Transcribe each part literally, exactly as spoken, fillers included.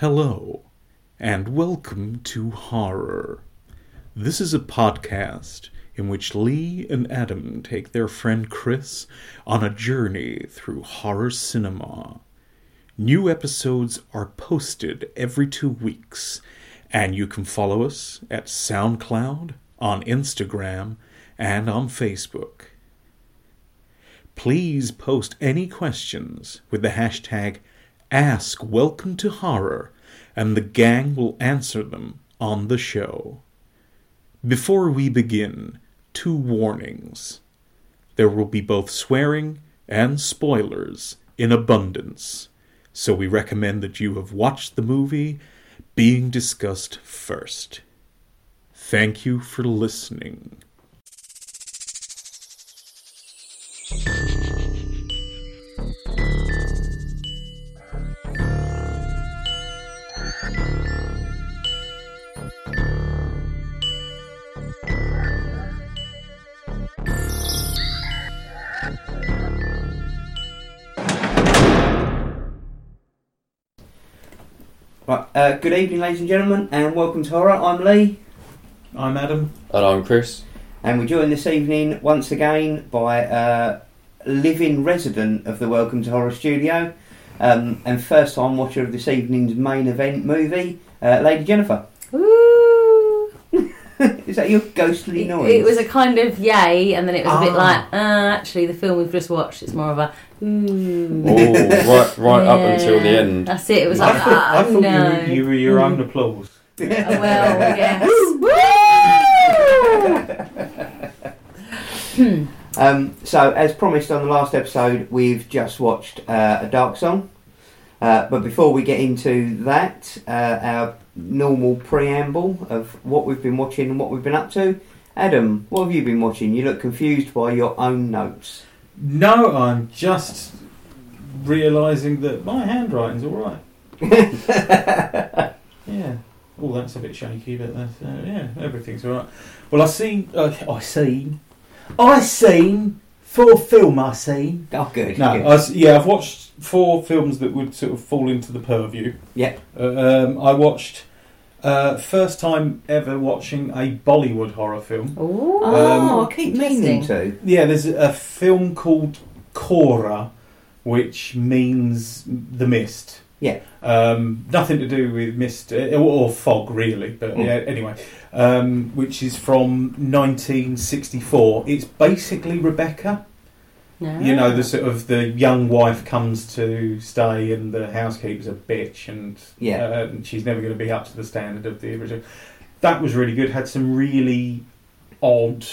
Hello, and welcome to Horror. This is a podcast in which Lee and Adam take their friend Chris on a journey through horror cinema. New episodes are posted every two weeks, and you can follow us at SoundCloud, on Instagram, and on Facebook. Please post any questions with the hashtag Ask Welcome to Horror, and the gang will answer them on the show. Before we begin, two warnings. There will be both swearing and spoilers in abundance, so we recommend that you have watched the movie being discussed first. Thank you for listening. Right, uh, good evening, ladies and gentlemen, and welcome to Horror. I'm Lee. I'm Adam. And I'm Chris. And we're joined this evening once again by a uh, living resident of the Welcome to Horror studio um, and first time watcher of this evening's main event movie, uh, Lady Jennifer. Woo! Is that your ghostly noise? It, it was a kind of yay, and then it was ah. a bit like, uh, actually, the film we've just watched, it's more of a... Mm. Oh, right, right yeah. up until the end. That's it. It was like, I thought, oh, I thought no. you, you were your own applause. Oh, well, yes. Woo! um, so, as promised on the last episode, we've just watched uh, A Dark Song. Uh, but before we get into that, uh, our normal preamble of what we've been watching and what we've been up to. Adam, what have you been watching? You look confused by your own notes. No, I'm just realising that my handwriting's all right. Yeah. Oh, that's a bit shaky, but that's, uh, yeah, everything's all right. Well, I seen... Uh, I seen... I seen... Four film I seen. Oh, good. No, good. I, yeah, I've watched four films that would sort of fall into the purview. Yeah. Uh, um, I watched... Uh, first time ever watching a Bollywood horror film. Ooh. Um, oh, I keep meaning to. Yeah, there's a film called Kora, which means the mist. Yeah. Um, nothing to do with mist, or, or fog really, but mm. yeah, anyway. Um, which is from nineteen sixty-four. It's basically Rebecca. No. You know, the sort of the young wife comes to stay and the housekeeper's a bitch and yeah. uh, she's never going to be up to the standard of the original. That was really good. Had some really odd,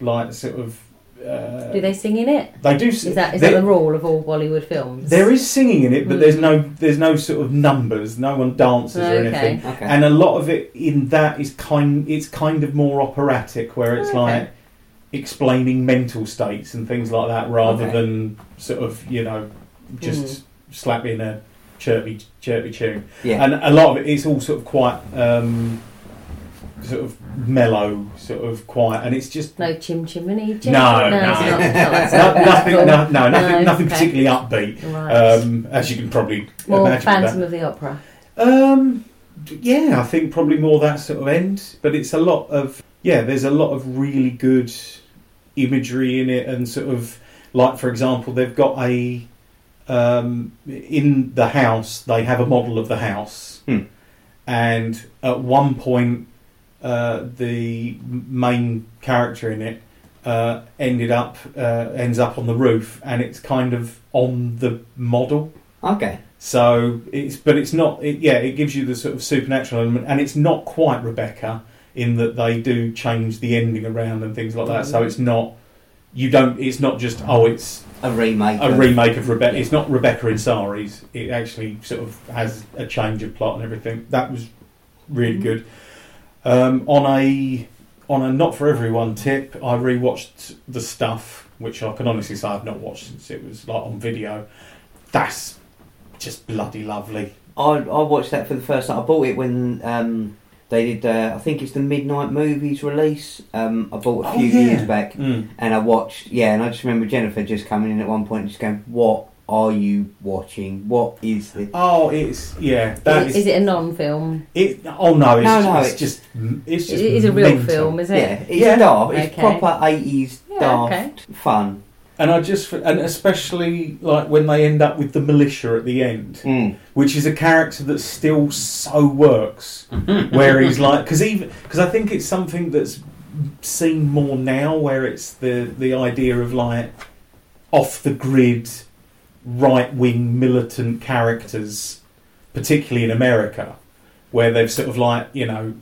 like, sort of... Uh, do they sing in it? They do. Is that is that the rule of all Bollywood films? There is singing in it, but mm. there's no there's no sort of numbers. No one dances oh, or anything. Okay. Okay. And a lot of it in that is kind. It's kind of more operatic, where it's oh, okay. like... explaining mental states and things like that rather okay. than sort of, you know, just mm. slapping a chirpy chirpy tune. Yeah. And a lot of it is all sort of quite um, sort of mellow, sort of quiet, and it's just... No chim chimney chim. No, no. no. It's not, not nothing, no, no, nothing, no, nothing okay. particularly upbeat, right. um, as you can probably more imagine. More Phantom of the Opera. Um, yeah, I think probably more that sort of end, but it's a lot of... Yeah, there's a lot of really good imagery in it, and sort of, like, for example, they've got a, um, in the house, they have a model of the house, hmm. and at one point, uh, the main character in it uh, ended up, uh, ends up on the roof, and it's kind of on the model. Okay. So, it's, but it's not, it, yeah, it gives you the sort of supernatural element, and it's not quite Rebecca, in that they do change the ending around and things like that, so it's not you don't. It's not just oh, it's a remake. A of, remake of Rebecca. Yeah. It's not Rebecca in saris. It actually sort of has a change of plot and everything. That was really good. Um, on a on a not for everyone tip, I rewatched The Stuff, which I can honestly say I've not watched since it was like on video. That's just bloody lovely. I I watched that for the first time. I bought it when. Um They did, uh, I think it's the Midnight Movies release. Um, I bought a few oh, yeah. years back, mm. and I watched, yeah, and I just remember Jennifer just coming in at one point and just going, what are you watching? What is the... Oh, it's... Yeah. That is, is it a non-film? It, oh, no. It's, no, no, it's, it's just... It's just it is a real mental. Film, is it? Yeah. It's yeah. daft. Okay. It's proper eighties yeah, daft okay. fun. And I just... And especially, like, when they end up with the militia at the end, mm. which is a character that still so works, where he's like... Because even because I think it's something that's seen more now, where it's the, the idea of, like, off-the-grid... right-wing militant characters, particularly in America, where they've sort of like, you know,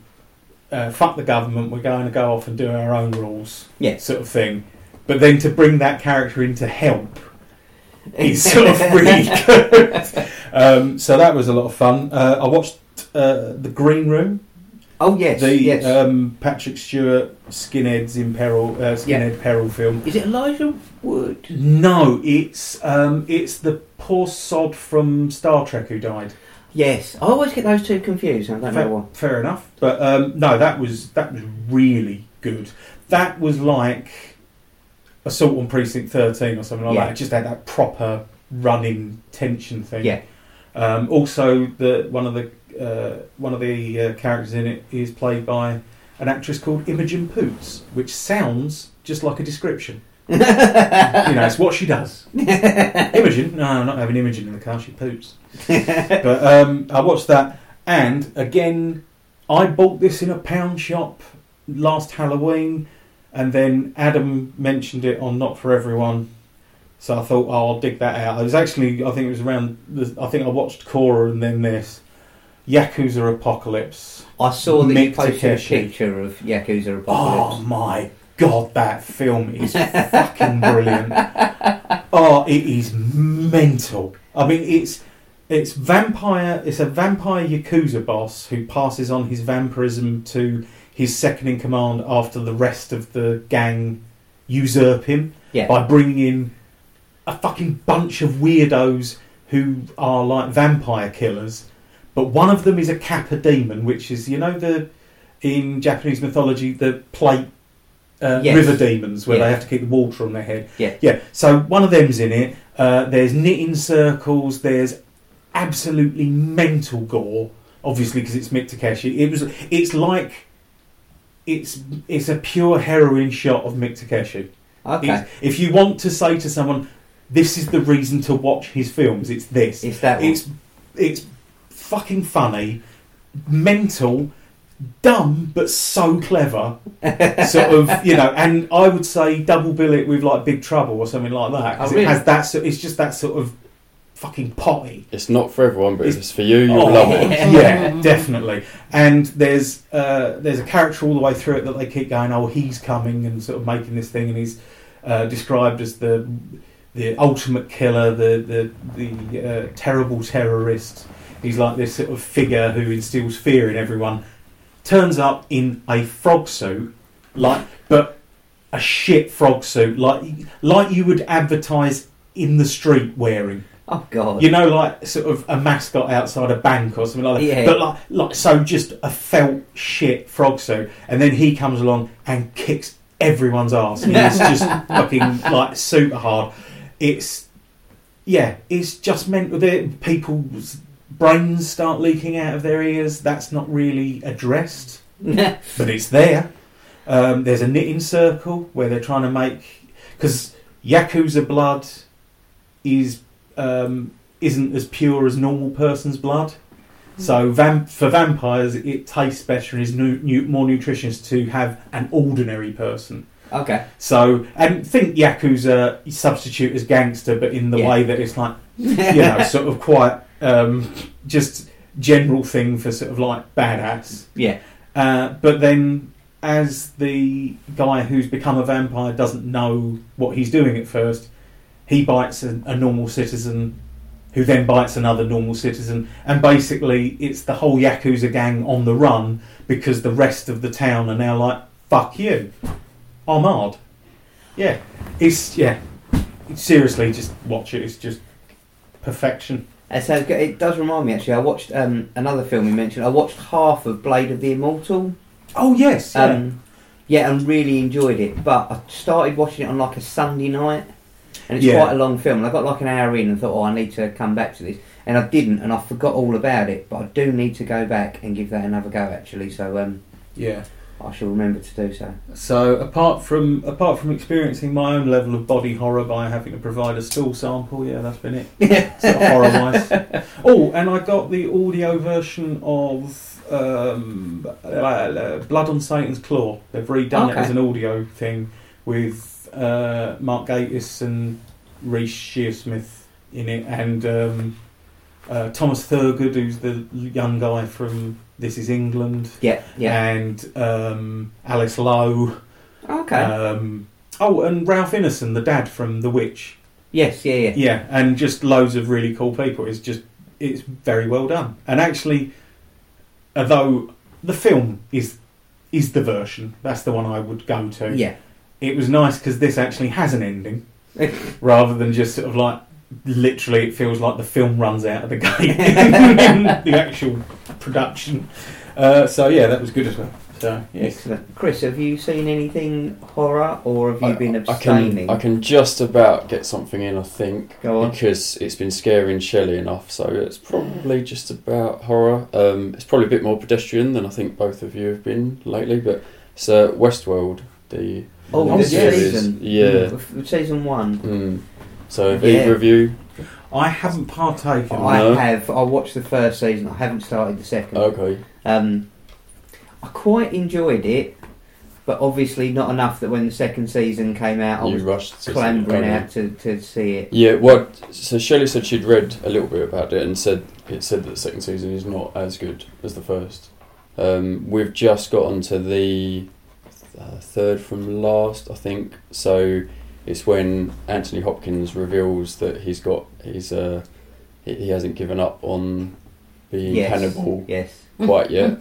uh, fuck the government, we're going to go off and do our own rules, yeah, sort of thing. But then to bring that character in to help is sort of really good. Um, so that was a lot of fun. Uh, I watched uh, The Green Room. Oh, yes. The yes. Um, Patrick Stewart Skinheads in Peril, uh, Skinhead yeah. Peril film. Is it Elijah Wood? No, it's um, it's the poor sod from Star Trek who died. Yes, I always get those two confused. I don't fair, know why. Fair enough, but um, no, that was that was really good. That was like Assault on Precinct thirteen or something like yeah. that. It just had that proper running tension thing. Yeah. Um, also, the one of the. Uh, one of the uh, characters in it is played by an actress called Imogen Poots, which sounds just like a description. You know, it's what she does. Imogen? No, I'm not having Imogen in the car, she poots. But um, I watched that, and again, I bought this in a pound shop last Halloween, and then Adam mentioned it on Not For Everyone. So I thought, oh, I'll dig that out. It was actually, I think it was around, I think I watched Kora and then this. Yakuza Apocalypse. I saw that you posted a picture of Yakuza Apocalypse. Oh my god, that film is fucking brilliant. Oh, it is mental. I mean, it's it's vampire. It's a vampire Yakuza boss who passes on his vampirism to his second in command after the rest of the gang usurp him yeah. by bringing in a fucking bunch of weirdos who are like vampire killers. But one of them is a kappa demon, which is, you know, the in Japanese mythology, the plate uh, yes. river demons, where yeah. they have to keep the water on their head. Yeah. yeah. So one of them's in it. Uh, there's knitting circles. There's absolutely mental gore, obviously, because it's Mik Takeshi. It was, it's like... It's it's a pure heroin shot of Mik Takeshi. Okay. It's, if you want to say to someone, this is the reason to watch his films, it's this. It's that one. It's... it's fucking funny, mental, dumb, but so clever, sort of, you know, and I would say double bill it with, like, Big Trouble or something like that, because oh, really? It has that, so it's just that sort of fucking potty. It's not for everyone, but it's, it's for you, you'll oh, love it. Yeah, yeah, definitely. And there's uh, there's a character all the way through it that they keep going, oh, he's coming, and sort of making this thing, and he's uh, described as the the ultimate killer, the, the, the uh, terrible terrorist. He's like this sort of figure who instills fear in everyone. Turns up in a frog suit, like, but a shit frog suit, like like you would advertise in the street wearing. Oh god! You know, like sort of a mascot outside a bank or something like that. Yeah. But like, like so, just a felt shit frog suit, and then he comes along and kicks everyone's ass. And it's just fucking like super hard. It's yeah, it's just meant that people's brains start leaking out of their ears. That's not really addressed, but it's there. Um, there's a knitting circle where they're trying to make... Because Yakuza blood is, um, isn't as pure as normal person's blood. So vamp- for vampires, it tastes better and is nu- nu- more nutritious to have an ordinary person. Okay. So, and think Yakuza substitute as gangster, but in the yeah. way that it's like, you know, sort of quite... Um, just general thing for sort of like badass. Yeah. Uh, but then as the guy who's become a vampire doesn't know what he's doing at first, he bites a, a normal citizen who then bites another normal citizen. And basically it's the whole Yakuza gang on the run because the rest of the town are now like, fuck you, I'm hard. Yeah. It's, yeah. Seriously, just watch it. It's just perfection. It sounds good. It does remind me, actually. I watched um, another film you mentioned. I watched half of Blade of the Immortal. Oh, yes. Yeah. Um, yeah, and really enjoyed it. But I started watching it on, like, a Sunday night. And it's yeah. quite a long film. And I got like an hour in and thought, oh, I need to come back to this. And I didn't, and I forgot all about it. But I do need to go back and give that another go, actually. So um, yeah, I shall remember to do so. So apart from apart from experiencing my own level of body horror by having to provide a stool sample, yeah, that's been it. Sort of horror-wise. Oh, and I got the audio version of um, Blood on Satan's Claw. They've redone okay. it as an audio thing with uh, Mark Gatiss and Reece Shearsmith in it, and... Um, Uh, Thomas Thurgood, who's the young guy from This Is England, yeah, yeah, and um, Alice Lowe, okay, um, oh, and Ralph Inneson, the dad from The Witch, yes, yeah, yeah, yeah, and just loads of really cool people. It's just it's very well done, and actually, although the film is is the version, that's the one I would go to. Yeah, it was nice because this actually has an ending, rather than just sort of like. Literally, it feels like the film runs out of the gate in the actual production. Uh, so yeah, that was good as well. So yes, Chris, have you seen anything horror, or have you I, been abstaining? I can, I can just about get something in, I think, because it's been scaring Shelley enough. So it's probably just about horror. Um, it's probably a bit more pedestrian than I think both of you have been lately. But it's uh, Westworld, the oh, this season, yeah, mm, season one. Mm. So have yeah. either of you? I haven't partaken. I no. have. I watched the first season. I haven't started the second. Okay. Um, I quite enjoyed it, but obviously not enough that when the second season came out, I you was rushed to clambering it, out to, to see it. Yeah. What? So Shelley said she'd read a little bit about it and said it said that the second season is not as good as the first. Um, we've just got onto the uh, third from last, I think. So. It's when Anthony Hopkins reveals that he's got he's uh he, he hasn't given up on being yes. cannibal yes. quite yet,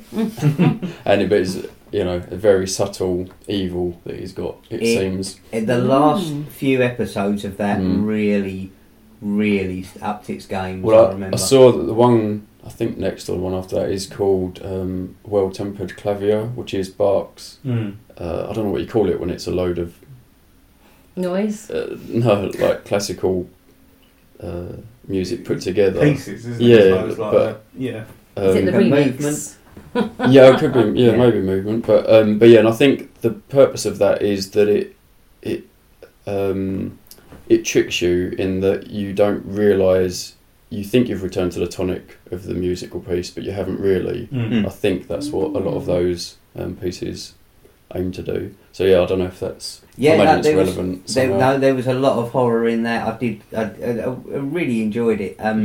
and it is you know a very subtle evil that he's got. It, it seems in the last mm. few episodes of that mm. really, really upped its game. Well, I, I remember I saw that the one I think next or the one after that is called um, Well Tempered Clavier, which is Barks. Mm. Uh, I don't know what you call it when it's a load of. Noise? Uh, no, like classical uh, music put together. Pieces, isn't yeah, it? Yeah, like but... Yeah. Um, Is it the remix? Movement? yeah, it could be, yeah, yeah, maybe movement. But um, but yeah, and I think the purpose of that is that it it um, it tricks you in that you don't realise, you think you've returned to the tonic of the musical piece, but you haven't really. Mm-hmm. I think that's what a lot of those um, pieces aim to do. So yeah, I don't know if that's yeah, no, it's there relevant. Was, there, no, there was a lot of horror in that. I did, I, I, I really enjoyed it. Um,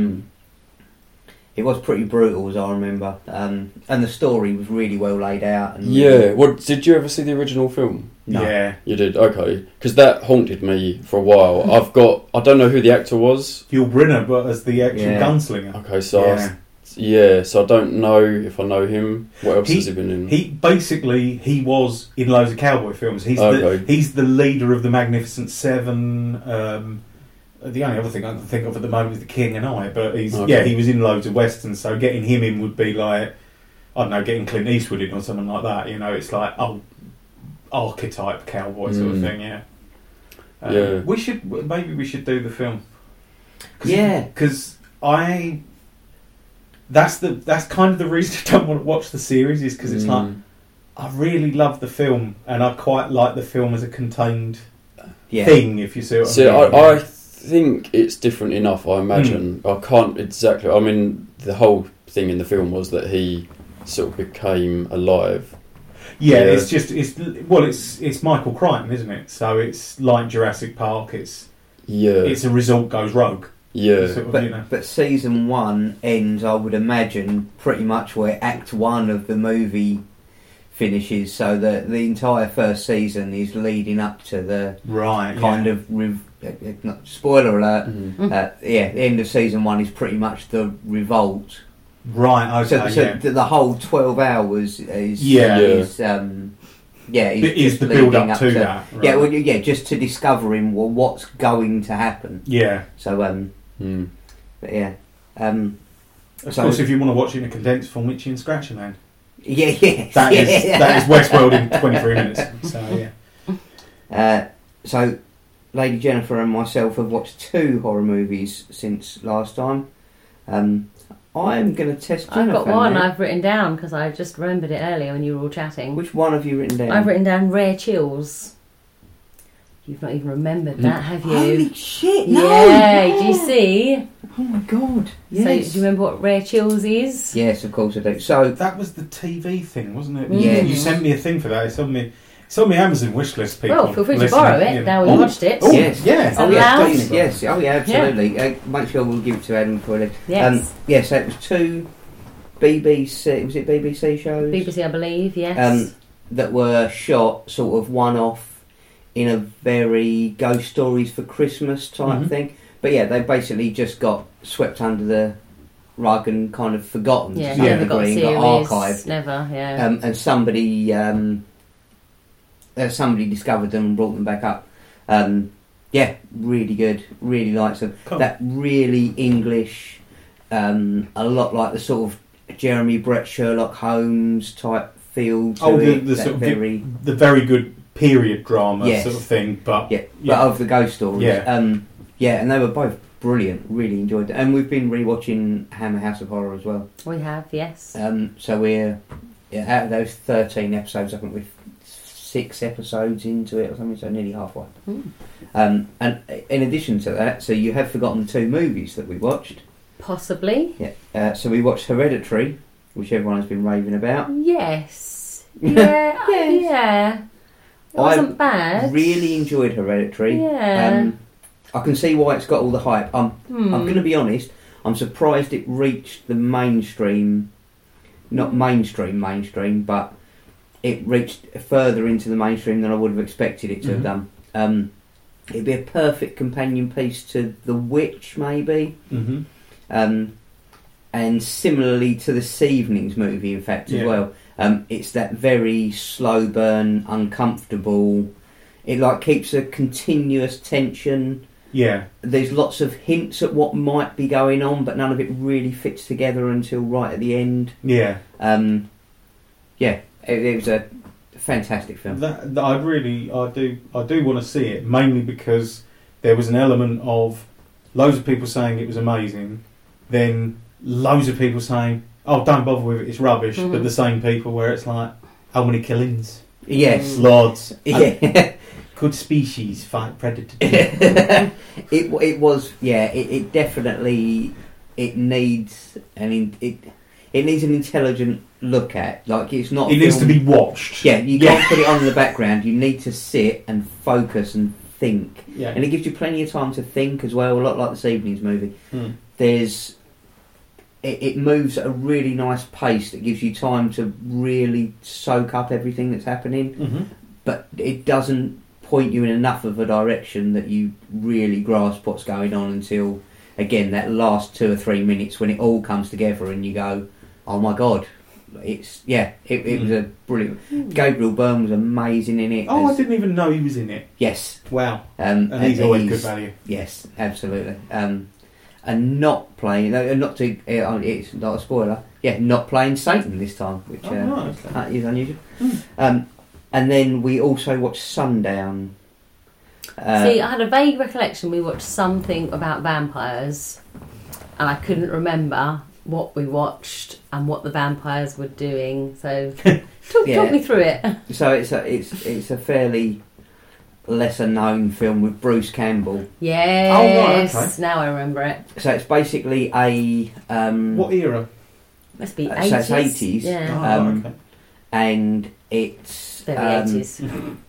mm. It was pretty brutal, as I remember, um, and the story was really well laid out. And yeah, really... well, did you ever see the original film? No. Yeah, you did. Okay, because that haunted me for a while. I've got, I don't know who the actor was. Yul Brynner, but as the actual yeah. gunslinger. Okay, so yeah. I was, Yeah, so I don't know if I know him. What else he, has he been in? He basically he was in loads of cowboy films. He's okay. the he's the leader of the Magnificent Seven. Um, the only other thing I can think of at the moment is The King and I. But he's okay. yeah, he was in loads of westerns. So getting him in would be like I don't know, getting Clint Eastwood in or something like that. You know, it's like oh, archetype cowboy mm. sort of thing. Yeah, um, yeah. We should maybe we should do the film. Cause, yeah, because I. That's the that's kind of the reason I don't want to watch the series is because it's mm. like I really love the film and I quite like the film as a contained yeah. thing. If you see what see, I mean, I, I think it's different enough. I imagine mm. I can't exactly. I mean, the whole thing in the film was that he sort of became alive. Yeah, yeah. it's just it's well, it's it's Michael Crichton, isn't it? So it's like Jurassic Park. It's yeah, it's a result goes rogue. Yeah, sort of, but, you know. But season one ends, I would imagine, pretty much where act one of the movie finishes. So the the entire first season is leading up to the right kind yeah. of rev- not, spoiler alert. Mm-hmm. Uh, yeah, the end of season one is pretty much the revolt. Right. Okay. So, so yeah. the, the whole twelve hours is yeah. Is, um, Yeah, he's is the build up, up to, to that? Right. Yeah, well, yeah, just to discovering well, what's going to happen. Yeah. So, um, mm. but yeah, um, of so course, if you want to watch it in a condensed form, Itchy and Scratchy Man. Yeah, yeah, that yeah. is that is Westworld in twenty-three minutes. So yeah. Uh, so Lady Jennifer and myself have watched two horror movies since last time. Um, I'm going to test Jennifer. I've got one now. I've written down because I just remembered it earlier when you were all chatting. Which one have you written down? I've written down Rare Chills. You've not even remembered mm. that, have you? Holy shit, no! Yeah, yeah. Do you see? Oh my god, yes. So, do you remember what Rare Chills is? Yes, of course I do. So that was the T V thing, wasn't it? Mm. Yeah. You sent me a thing for that. It's on me... It's on my Amazon wishlist, people. Well, feel free to borrow it, you know. Now we oh, watched it. Oh, yes. Yeah. Oh, yes, yes. Oh, yeah, absolutely. Yeah. Uh, make sure we'll give it to Adam for a Yes. Um, yes, that was two B B C, was it B B C shows? B B C, I believe, yes. Um, that were shot sort of one-off in a very Ghost Stories for Christmas type mm-hmm. thing. But yeah, they basically just got swept under the rug and kind of forgotten yeah, to some never degree got and got archived. Never, yeah. Um, and somebody... Um, Uh, somebody discovered them and brought them back up. Um, yeah, really good. Really likes them. Cool. That really English, um, a lot like the sort of Jeremy Brett, Sherlock Holmes type feel to oh, the, it. The, sort of very, the, the very good period drama yes. sort of thing. But, yeah, yeah. but of the ghost stories. Yeah. Um, yeah, and they were both brilliant. Really enjoyed it. And we've been rewatching Hammer House of Horror as well. We have, yes. Um, so we're, yeah, out of those thirteen episodes, I think we've six episodes into it or something, so nearly halfway. Mm. Um, and in addition to that, so you have forgotten the two movies that we watched. Possibly. Yeah. Uh, so we watched Hereditary, which everyone has been raving about. Yes. Yeah. yes. Yeah. It wasn't I bad. Really enjoyed Hereditary. Yeah. Um, I can see why it's got all the hype. I'm, mm. I'm going to be honest, I'm surprised it reached the mainstream, not mainstream, mainstream, but it reached further into the mainstream than I would have expected it to mm-hmm. have done. Um, it'd be a perfect companion piece to The Witch, maybe. Mm-hmm. Um, and similarly to this evening's movie, in fact, yeah. as well. Um, it's that very slow burn, uncomfortable... It like keeps a continuous tension. Yeah. There's lots of hints at what might be going on, but none of it really fits together until right at the end. Yeah. Um, yeah. It, it was a fantastic film. That, that I really, I do, I do want to see it, mainly because there was an element of loads of people saying it was amazing, then loads of people saying, "Oh, don't bother with it, it's rubbish." Mm-hmm. But the same people where it's like, "How many killings?" Yes, lots. Yeah. Could species fight predators? it it was yeah. It, it definitely it needs an in, it it needs an intelligent look at. Like, it's not... It needs to be watched. Yeah, you yeah. can't put it on in the background. You need to sit and focus and think. Yeah. And it gives you plenty of time to think as well, a lot like this evening's movie. Mm. There's... It, it moves at a really nice pace that gives you time to really soak up everything that's happening. Mm-hmm. But it doesn't point you in enough of a direction that you really grasp what's going on until, again, that last two or three minutes when it all comes together and you go, oh my God... It's yeah, it, it mm. was a brilliant. Mm. Gabriel Byrne was amazing in it. Oh, as, I didn't even know he was in it. Yes, wow, um, and, and he's always good value. Yes, absolutely. Um, and not playing, not to, it's not a spoiler. Yeah, not playing Satan this time, which oh, uh, nice. Is unusual. Mm. Um, and then we also watched Sundown. Uh, See, I had a vague recollection. We watched something about vampires, and I couldn't remember what we watched and what the vampires were doing, so talk, yeah. talk me through it. So it's a, it's it's a fairly lesser known film with Bruce Campbell. Yes, oh, right, okay. Now I remember it. So it's basically a um, what era? Must be eighties. So it's eighties. Yeah. Oh, um, okay. And it's the eighties. Um,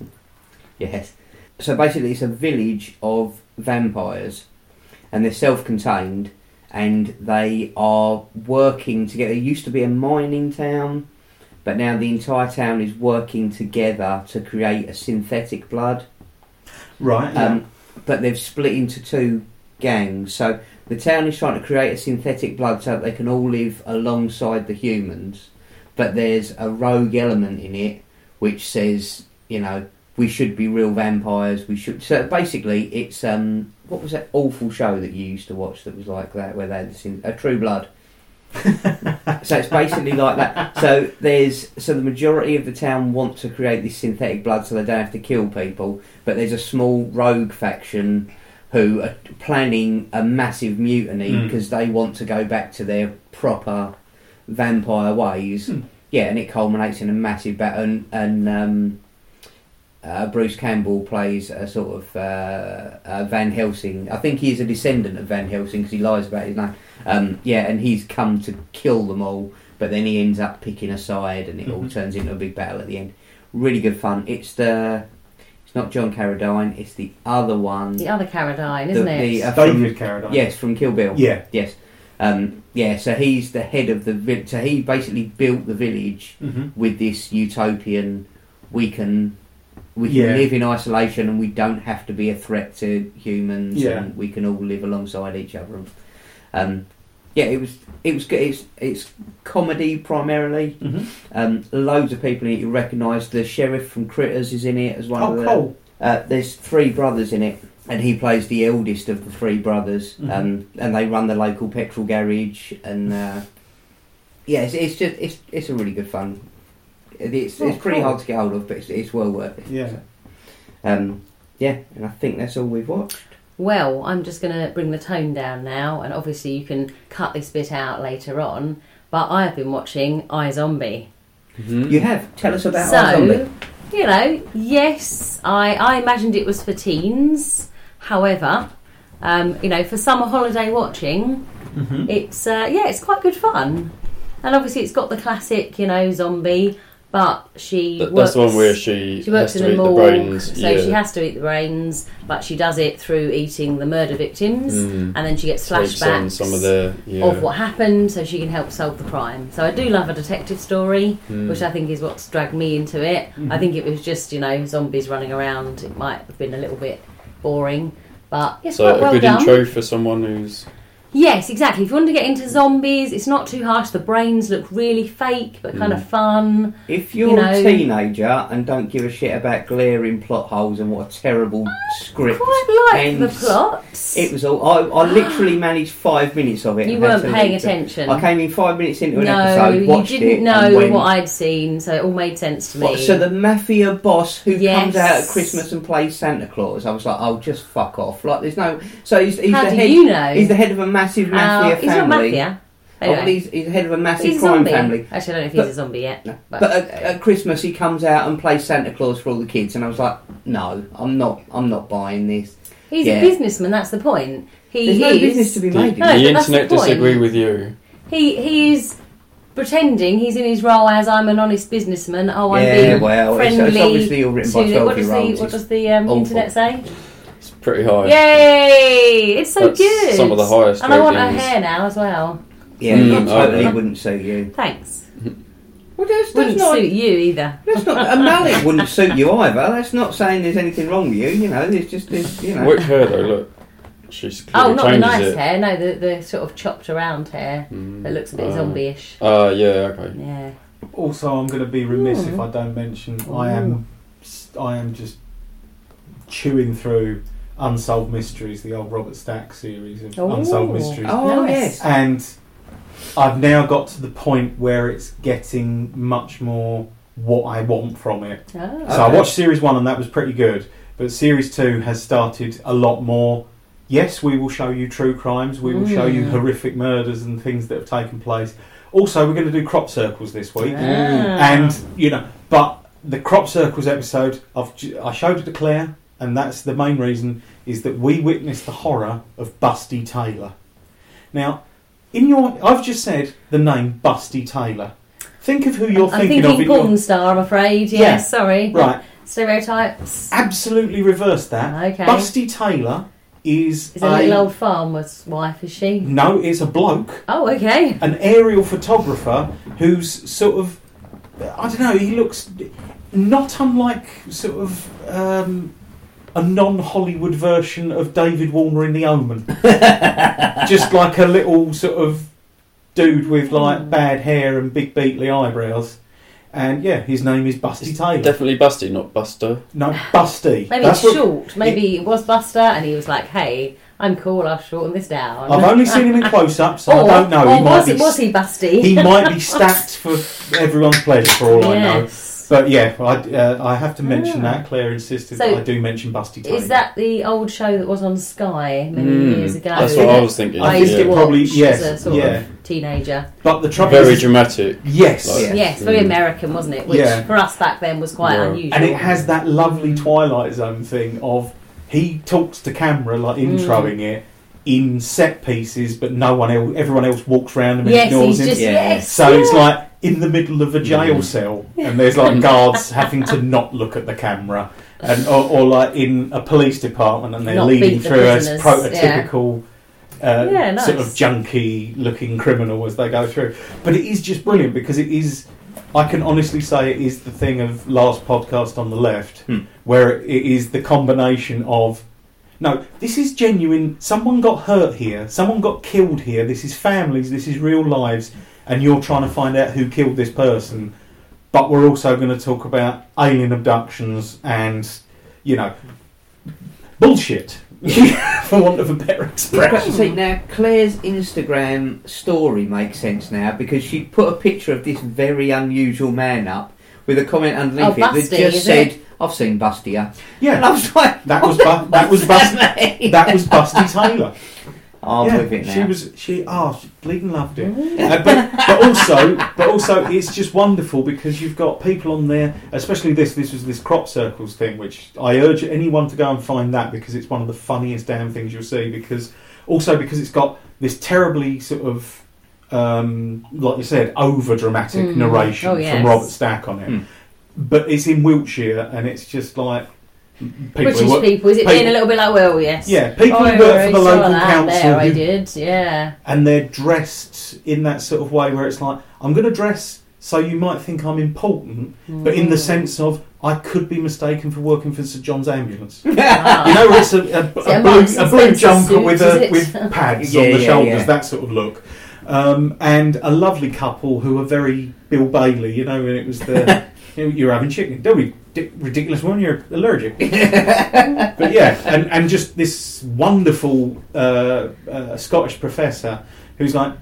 yes. So basically, it's a village of vampires, and they're self-contained. And they are working together. It used to be a mining town, but now the entire town is working together to create a synthetic blood. Right. Um, yeah. But they've split into two gangs. So the town is trying to create a synthetic blood so that they can all live alongside the humans. But there's a rogue element in it which says, you know, we should be real vampires. We should. So basically, it's um. What was that awful show that you used to watch that was like that, where they had the sin- a True Blood? So it's basically like that. So there's so the majority of the town want to create this synthetic blood so they don't have to kill people, but there's a small rogue faction who are planning a massive mutiny because mm. they want to go back to their proper vampire ways. Mm. Yeah, and it culminates in a massive battle. And, and um, uh, Bruce Campbell plays a sort of uh, uh, Van Helsing. I think he's a descendant of Van Helsing because he lies about his name. Um, yeah, and he's come to kill them all, but then he ends up picking a side, and it mm-hmm. all turns into a big battle at the end. Really good fun. It's the... It's not John Carradine, it's the other one. The other Carradine, isn't the, it? The, uh, David from, Carradine. Yes, from Kill Bill. Yeah. Yes. Um, yeah, so he's the head of the village. So he basically built the village mm-hmm. with this utopian, we can we can yeah. live in isolation and we don't have to be a threat to humans yeah. and we can all live alongside each other. And, um, yeah, it was it was good. It's, it's comedy primarily. Mm-hmm. Um, loads of people in it you recognise. The sheriff from Critters is in it as one oh, of the. Cool. Uh, there's three brothers in it, and he plays the eldest of the three brothers. Mm-hmm. Um, and they run the local petrol garage, and uh, yeah, it's, it's just it's it's a really good fun. It's oh, it's pretty cool. hard to get hold of, but it's it's well worth it. Yeah. So, um, yeah, and I think that's all we've watched. Well, I'm just going to bring the tone down now, and obviously you can cut this bit out later on, but I have been watching iZombie. Mm-hmm. You have? Tell us about so, iZombie. You know, yes, I, I imagined it was for teens. However, um, you know, for summer holiday watching, mm-hmm. it's, uh, yeah, it's quite good fun. And obviously it's got the classic, you know, zombie, but she Th- works... That's the one where she, she works has to in a eat morgue, the brains. So yeah. she has to eat the brains, but she does it through eating the murder victims, mm. and then she gets flashbacks some of, the, yeah. of what happened, so she can help solve the crime. So I do love a detective story, mm. which I think is what's dragged me into it. Mm-hmm. I think it was just, you know, zombies running around. It might have been a little bit boring, but it's so quite a well good done. Intro for someone who's... Yes, exactly. If you want to get into zombies, it's not too harsh. The brains look really fake, but kind mm. of fun. If you're you know. a teenager and don't give a shit about glaring plot holes and what a terrible I script, quite like the plots. It was all. I, I literally managed five minutes of it. You weren't paying attention. I came in five minutes into an no, episode. No, you didn't know went, what I'd seen, so it all made sense to me. What, so the mafia boss who yes. comes out at Christmas and plays Santa Claus. I was like, oh, just fuck off. Like, there's no. So he's, he's how the do head, you know? He's the head of a mafia. Massive mafia uh, he's family. He's not mafia. Anyway. Oh, he's, he's the head of a massive he's a crime family. Actually, I don't know if he's but, a zombie yet. No. But, but at, at Christmas, he comes out and plays Santa Claus for all the kids, and I was like, "No, I'm not. I'm not buying this." He's yeah. a businessman. That's the point. He There's is. No business to be made. No, the internet the disagree with you. He he is pretending he's in his role as I'm an honest businessman. Oh, I'm yeah, being well, friendly. It's, it's obviously all written by twelve-year-olds. What does the, what does the um, internet say? Pretty high. Yay! It's so That's good. Some of the highest. And I want ratings. Her hair now as well. Yeah, mm, totally I wouldn't suit you. Thanks. Well, that's, that's wouldn't not, suit you either. That's not. A mallet wouldn't suit you either. That's not saying there's anything wrong with you. You know, there's just this. You know. Which hair though? Look, she's clearly oh, not the nice it. hair. No, the the sort of chopped around hair mm, that looks a bit uh, zombie-ish. Oh uh, yeah, okay. Yeah. Also, I'm going to be remiss mm. if I don't mention Ooh. I am. I am just chewing through Unsolved Mysteries, the old Robert Stack series of Ooh. Unsolved Mysteries. Oh, nice. And I've now got to the point where it's getting much more what I want from it. Oh, so okay. I watched series one and that was pretty good, but series two has started a lot more. Yes, we will show you true crimes, we will mm. show you horrific murders and things that have taken place. Also, we're going to do crop circles this week. Yeah. And, you know, but the crop circles episode, I've, I showed it to Claire. And that's the main reason, is that we witnessed the horror of Busty Taylor. Now, in your, I've just said the name Busty Taylor. Think of who you're I'm thinking, thinking of. I'm porn star, I'm afraid. Yeah, yeah, sorry. Right. Stereotypes. Absolutely reverse that. Okay. Busty Taylor is, is a... Is a little old farmer's wife, is she? No, it's a bloke. Oh, okay. An aerial photographer who's sort of... I don't know, he looks not unlike sort of... Um, a non-Hollywood version of David Warner in The Omen. Just like a little sort of dude with like bad hair and big beetly eyebrows. And yeah, his name is Busty it's Taylor. Definitely Busty, not Buster. No, Busty. Maybe that's it's short. Maybe it, it was Buster and he was like, hey, I'm cool, I'll shorten this down. I've only seen him in close-up, so oh, I don't know. Oh, he might was, be, was he Busty? He might be stacked for everyone's pleasure, for all yes. I know. But yeah, I, uh, I have to mention oh. that. Claire insisted so, that I do mention Busty Taylor. Is that the old show that was on Sky many mm, years ago? That's what I was thinking. I used yeah. to watch probably, yes, as a sort yeah. of teenager. But the trouble very is, dramatic. Yes. Like, yes, yes, very American, wasn't it? Which yeah. for us back then was quite yeah. unusual. And it has that lovely Twilight Zone thing of... He talks to camera, like introing mm. it, in set pieces, but no one else, everyone else walks around and yes, ignores him. Just, yeah. Yes, so yeah. it's like in the middle of a jail mm. cell, and there's like guards having to not look at the camera, and or, or like in a police department, and they're not leading the through as prototypical yeah. Uh, yeah, nice. Sort of junkie-looking criminal as they go through. But it is just brilliant because it is. I can honestly say it is the thing of last podcast on the left, hmm. where it is the combination of, no, this is genuine, someone got hurt here, someone got killed here, this is families, this is real lives, and you're trying to find out who killed this person, but we're also going to talk about alien abductions and, you know, bullshit, for want of a better expression. Say, now, Claire's Instagram story makes sense now because she put a picture of this very unusual man up with a comment underneath oh, it that just said, it? I've seen Bustier. Yeah. And I was like, that was, bu- that, was bus- that was Busty Taylor. I'm yeah, with it now. She was, she, oh, she bleeding loved it. uh, but, but also, but also, it's just wonderful because you've got people on there, especially this, this was this crop circles thing, which I urge anyone to go and find that because it's one of the funniest damn things you'll see because, also because it's got this terribly sort of, um, like you said, over-dramatic mm. narration oh, yes. from Robert Stack on it. Mm. But it's in Wiltshire and it's just like, People British work, people, is it people, being a little bit like, well, yes. Yeah, people oh, who work for the local council. There, who, I did, yeah. And they're dressed in that sort of way where it's like, I'm going to dress so you might think I'm important, mm. but in the sense of, I could be mistaken for working for St John's Ambulance. Wow. You know, where it's a, a, a, a blue, a blue jumper suit, with, a, with pads yeah, on the yeah, shoulders, yeah. that sort of look. Um, and a lovely couple who are very Bill Bailey, you know, and it was the... You're having chicken. Don't be di- ridiculous one. You're allergic. But yeah, and, and just this wonderful uh, uh, Scottish professor who's like,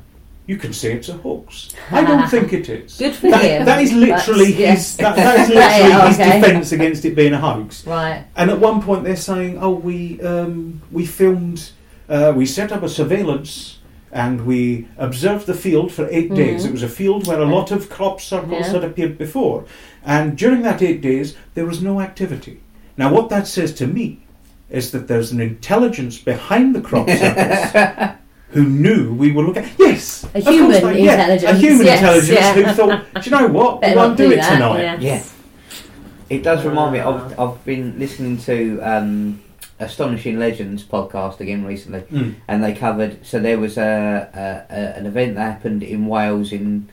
you can see it's a hoax. I don't think it is. Good for that, him. That is literally his. Yes. That, that is literally yeah, okay. his defence against it being a hoax. Right. And at one point they're saying, oh, we um, we filmed, uh, we set up a surveillance. And we observed the field for eight mm-hmm. days. It was a field where a lot of crop circles yeah. had appeared before. And during that eight days, there was no activity. Now, what that says to me is that there's an intelligence behind the crop circles who knew we were looking... Yes! A human they, intelligence. Yeah, a human yes, intelligence yeah. who thought, do you know what? Better we won't do, do it that. Tonight. Yes. Yeah. It does remind me, I've, I've been listening to... Um, Astonishing Legends podcast again recently, mm. and they covered. So there was a, a, a an event that happened in Wales in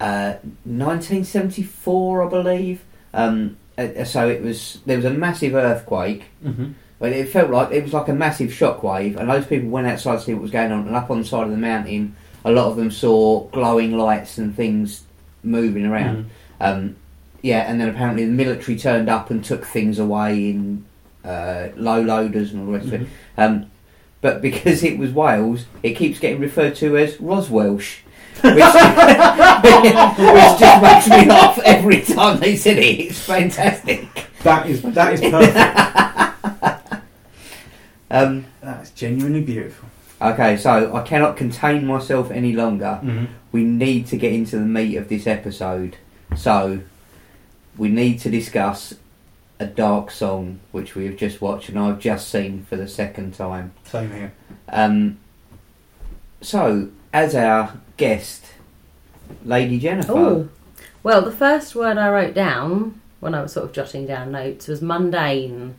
uh, nineteen seventy-four, I believe. Um, uh, so it was there was a massive earthquake, mm-hmm. but it felt like it was like a massive shockwave, and those people went outside to see what was going on. And up on the side of the mountain, a lot of them saw glowing lights and things moving around. Mm. Um, yeah, and then apparently the military turned up and took things away in. Uh, low loaders and all the rest mm-hmm. of it. Um, but because it was Wales, it keeps getting referred to as Roswelsh, which, which just makes me laugh every time they said it. It's fantastic. That is that is perfect. um, that is genuinely beautiful. Okay, so I cannot contain myself any longer. Mm-hmm. We need to get into the meat of this episode. So we need to discuss A Dark Song, which we have just watched and I've just seen for the second time. Same here. Um, so, as our guest, Lady Jennifer. Ooh. Well, the first word I wrote down when I was sort of jotting down notes was mundane.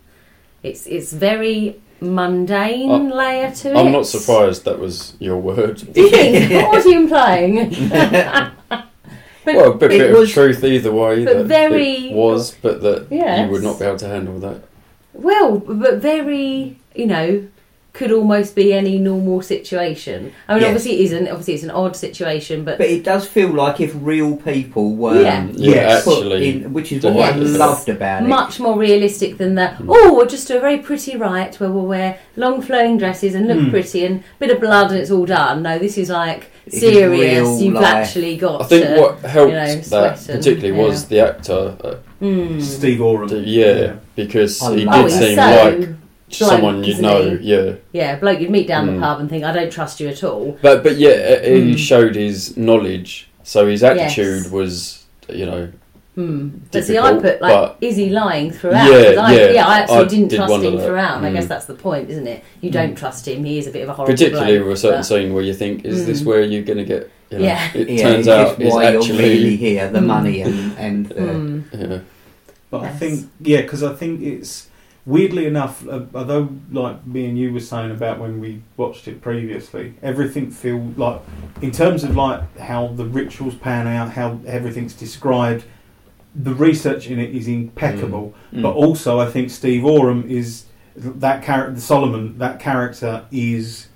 It's it's very mundane I, layer to I'm it. I'm not surprised that was your word. What was you implying? But well, a bit, bit was, of truth either way. But that very, it was, but that yes. you would not be able to handle that. Well, but very, you know, could almost be any normal situation. I mean, yes. obviously it isn't. Obviously it's an odd situation, but... But it does feel like if real people were... Yeah, um, yeah, yes, actually. In, which is what yeah, I loved about it. Much more realistic than the, mm. oh, we'll just do a very pretty rite where we'll wear long flowing dresses and look mm. pretty and a bit of blood and it's all done. No, this is like serious. You've life. actually got I think to, what helped you know, that particularly yeah. was the actor. Uh, mm. Steve Oram. Yeah, yeah, because I he did it. seem so, like... Bloke, someone you know, he? yeah, yeah, bloke you'd meet down mm. the pub and think, I don't trust you at all. But but yeah, he mm. showed his knowledge, so his attitude yes. was, you know, mm. but see, I put like, is he lying throughout? Yeah, I, yeah, yeah, I actually I didn't did trust him throughout. And mm. I guess that's the point, isn't it? You don't mm. trust him. He is a bit of a horrible. Particularly with a certain but... scene where you think, is mm. this where you're going to get? You know, yeah, it yeah, turns out is actually really here the mm. money and and the... mm. yeah. But yes. I think yeah, because I think it's. Weirdly enough, although like me and you were saying about when we watched it previously, everything feels like, in terms of like how the rituals pan out, how everything's described, the research in it is impeccable. Mm. But mm. also, I think Steve Oram is that character, Solomon. That character is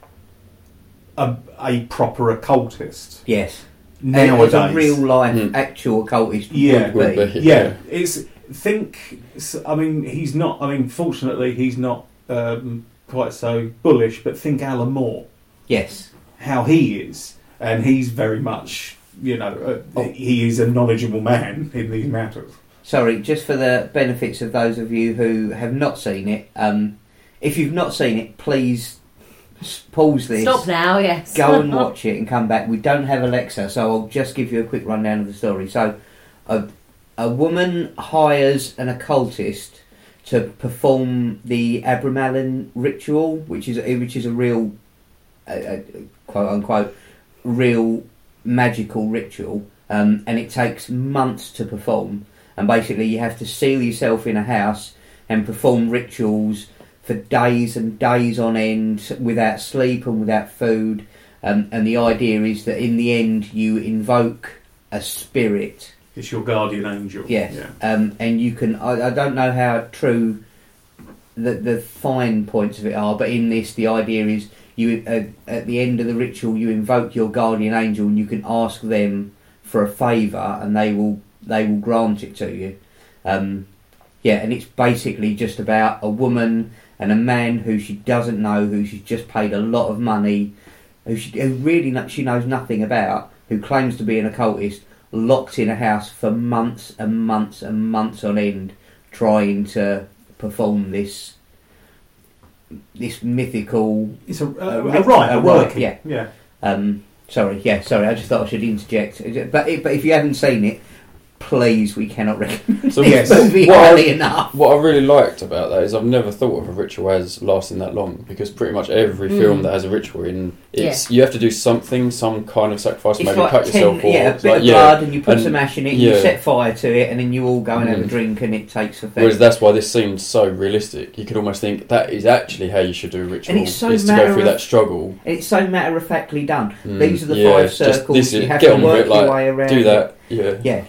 a, a proper occultist. Yes, nowadays, a real life mm. actual occultist. Yeah, would be. yeah, yeah, it's. Think, I mean, he's not. I mean, fortunately, he's not um, quite so bullish. But think Alan Moore. Yes, how he is, and he's very much, you know, uh, he is a knowledgeable man in these matters. Sorry, just for the benefits of those of you who have not seen it, um, if you've not seen it, please pause this. Stop now. Yes, go and watch it and come back. We don't have Alexa, so I'll just give you a quick rundown of the story. So, uh, a woman hires an occultist to perform the Abramelin ritual, which is which is a real, uh, quote unquote, real magical ritual, um, and it takes months to perform. And basically, you have to seal yourself in a house and perform rituals for days and days on end, without sleep and without food. Um, and the idea is that in the end, you invoke a spirit. It's your guardian angel. Yes. Yeah. Um, and you can... I, I don't know how true the, the fine points of it are, but in this, the idea is you uh, at the end of the ritual, you invoke your guardian angel and you can ask them for a favour and they will they will grant it to you. Um, yeah, and it's basically just about a woman and a man who she doesn't know, who she's just paid a lot of money, who, she, who really no, she knows nothing about, who claims to be an occultist, locked in a house for months and months and months on end, trying to perform this this mythical. It's a, a, a, a rite, a work. Yeah, yeah. Um, sorry, yeah, sorry. I just thought I should interject. But if, but if you haven't seen it, please, we cannot recommend so this yes. movie what highly I, enough. What I really liked about that is I've never thought of a ritual as lasting that long, because pretty much every mm. film that has a ritual in it's yeah. you have to do something, some kind of sacrifice, it's maybe like cut ten, yourself or yeah, a bit like, of yeah, blood, and you put and, some ash in it, yeah. you set fire to it, and then you all go and mm. have a drink, and it takes effect. Whereas that's why this seems so realistic. You could almost think that is actually how you should do ritual, and it's so is to go through of, that struggle. And it's so matter of factly done. Mm. These are the yeah, five circles. Just, is, you have to work it, your like, way around. Do that. Yeah. Yeah.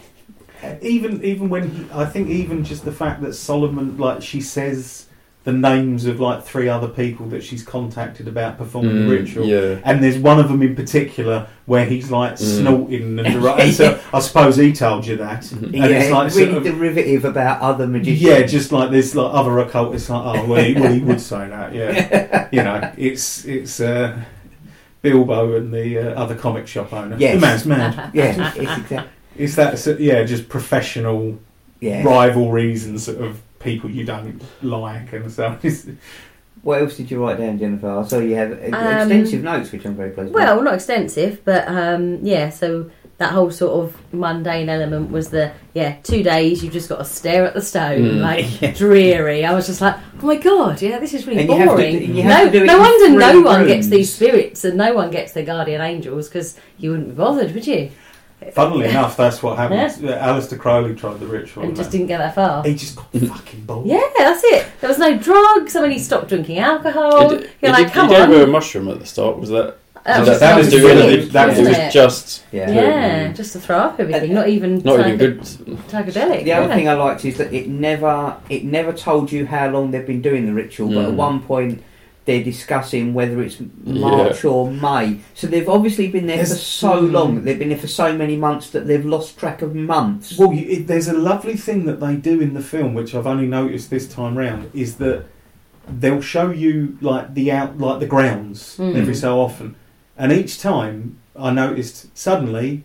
Even even when he, I think even just the fact that Solomon, like, she says the names of like three other people that she's contacted about performing mm, the ritual, yeah. and there's one of them in particular where he's like mm. snorting and, der- and so I suppose he told you that. And yeah, it's like really sort of, derivative about other magicians. Yeah, just like this, like other occultists. Like, oh, well, he, well, he would say that. Yeah, you know, it's it's. Uh, Bilbo and the uh, other comic shop owner. Yes. The man's mad. yeah, it's exactly. Is that, yeah, just professional yeah. rivalries and sort of people you don't like and stuff. What else did you write down, Jennifer? I saw you have um, extensive notes, which I'm very pleased with. Well, not extensive, but um, yeah, so that whole sort of mundane element was the, yeah, two days, you've just got to stare at the stone, mm. like, yeah. dreary. I was just like, oh my God, yeah, this is really and boring. You have to, you have no, to do it no wonder no rooms. One gets these spirits and no one gets their guardian angels, because you wouldn't be bothered, would you? Funnily enough, that's what happened. Yeah. Alistair Crowley tried the ritual. And just didn't get that far. He just got fucking bored. Yeah, that's it. There was no drugs. I mean, he stopped drinking alcohol. It, You're it, like, it, come he on. He gave her a mushroom at the start. Was that... That, that, that was do anything. That was it? just... Yeah, yeah just to throw up everything. And, not even... Not psych- even good... Psychedelic. The other yeah. thing I liked is that it never it never told you how long they'd been doing the ritual, mm. but at one point... they're discussing whether it's March yeah. or May. So they've obviously been there there's, for so long. They've been there for so many months that they've lost track of months. Well, you, it, there's a lovely thing that they do in the film, which I've only noticed this time round, is that they'll show you like the out, like the grounds mm. every so often, and each time I noticed suddenly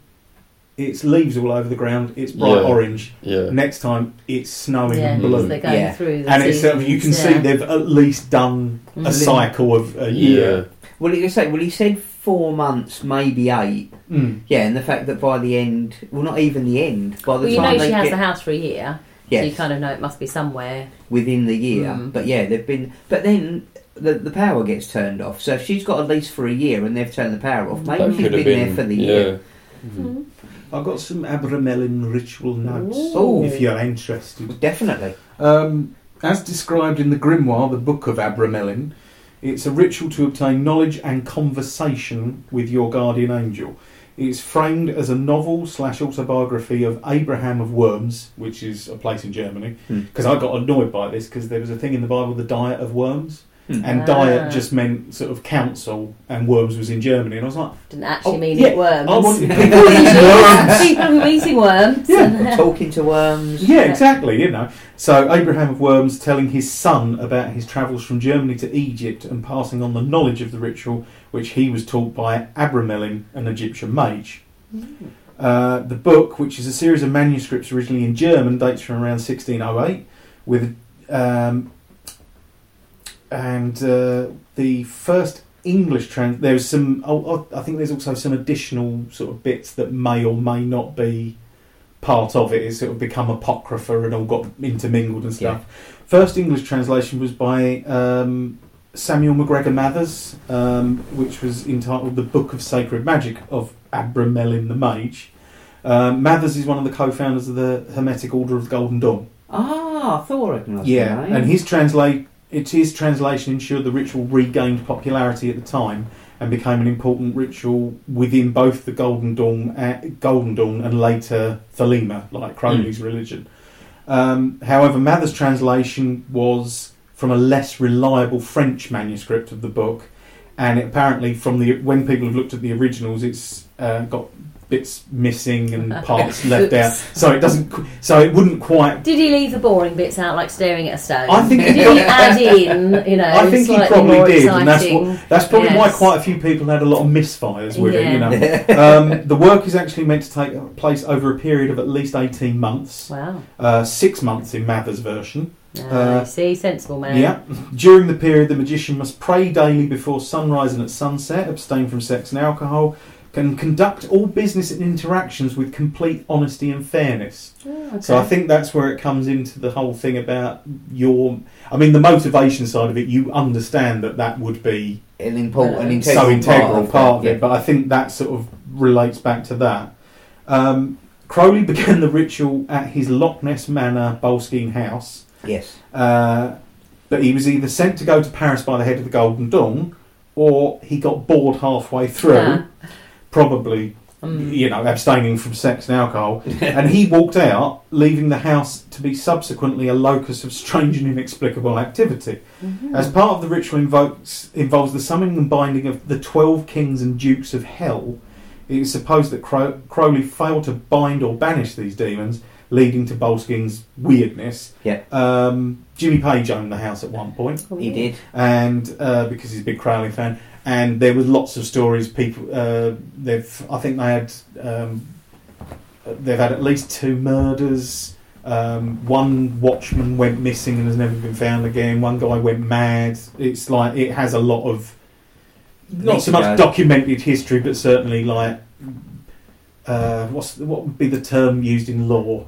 it's leaves all over the ground. It's bright yeah. orange. Yeah. Next time it's snowing yeah, blue. Going yeah. through the and it's um, you can yeah. see they've at least done a mm. cycle of a year. Yeah. Well, you say well he said four months, maybe eight. Mm. Yeah, and the fact that by the end, well, not even the end. By the well, you time know they she has get, the house for a year. Yes. So you kind of know it must be somewhere within the year. Mm. But yeah, they've been. But then the the power gets turned off. So if she's got a lease for a year and they've turned the power off, maybe she's been, been there for the yeah. year. Mm-hmm. Mm. I've got some Abramelin ritual notes, Ooh. if you're interested. Definitely. Um, as described in the Grimoire, the Book of Abramelin, it's a ritual to obtain knowledge and conversation with your guardian angel. It's framed as a novel slash autobiography of Abraham of Worms, which is a place in Germany, because hmm. I got annoyed by this because there was a thing in the Bible, the Diet of Worms. And ah. diet just meant sort of council, and Worms was in Germany. And I was like, didn't actually oh, mean yeah, it worms. I wanted people eating worms. People eating worms. Yeah. Talking to worms. Yeah, exactly, you know. So Abraham of Worms telling his son about his travels from Germany to Egypt and passing on the knowledge of the ritual, which he was taught by Abramelin, an Egyptian mage. Mm. Uh, the book, which is a series of manuscripts originally in German, dates from around sixteen oh eight, with... Um, And uh, the first English trans there's some. Oh, I think there's also some additional sort of bits that may or may not be part of it. It's sort of become apocrypha and all got intermingled and stuff. Yeah. First English translation was by um, Samuel MacGregor Mathers, um, which was entitled "The Book of Sacred Magic of Abramelin the Mage." Uh, Mathers is one of the co-founders of the Hermetic Order of the Golden Dawn. Ah, I thought I recognised that. Yeah, and his translate. It, his translation ensured the ritual regained popularity at the time and became an important ritual within both the Golden Dawn, uh, Golden Dawn and later Thelema, like Crowley's mm. religion. Um, however, Mather's translation was from a less reliable French manuscript of the book, and it apparently, from the when people have looked at the originals, it's uh, got bits missing and parts left out, so it doesn't. So it wouldn't quite. Did he leave the boring bits out, like staring at a stone? I think did he add in, you know? I think he probably did, and that's what, that's probably yes. why quite a few people had a lot of misfires with yeah. it. You know, um, the work is actually meant to take place over a period of at least eighteen months. Wow, uh, six months in Mather's version. I uh, see, sensible man. Yeah. During the period, the magician must pray daily before sunrise and at sunset, abstain from sex and alcohol. Can conduct all business and interactions with complete honesty and fairness. Oh, okay. So I think that's where it comes into the whole thing about your... I mean, the motivation side of it, you understand that that would be an important, an integral so integral part of, part of it, yeah. but I think that sort of relates back to that. Um, Crowley began the ritual at his Loch Ness Manor, Boleskine House. Yes. Uh, but he was either sent to go to Paris by the head of the Golden Dawn, or he got bored halfway through... Yeah. Probably, mm. you know, abstaining from sex and alcohol. And he walked out, leaving the house to be subsequently a locus of strange and inexplicable activity. Mm-hmm. As part of the ritual invokes, involves the summoning and binding of the twelve kings and dukes of hell, it is supposed that Crow- Crowley failed to bind or banish these demons, leading to Boleskine's weirdness. Yeah. Um, Jimmy Page owned the house at one point. He did. And uh, because he's a big Crowley fan. And there was lots of stories. People, uh, they've. I think they had. Um, they've had at least two murders. Um, one watchman went missing and has never been found again. One guy went mad. It's like it has a lot of, not so much documented history, but certainly like, uh, what's what would be the term used in law?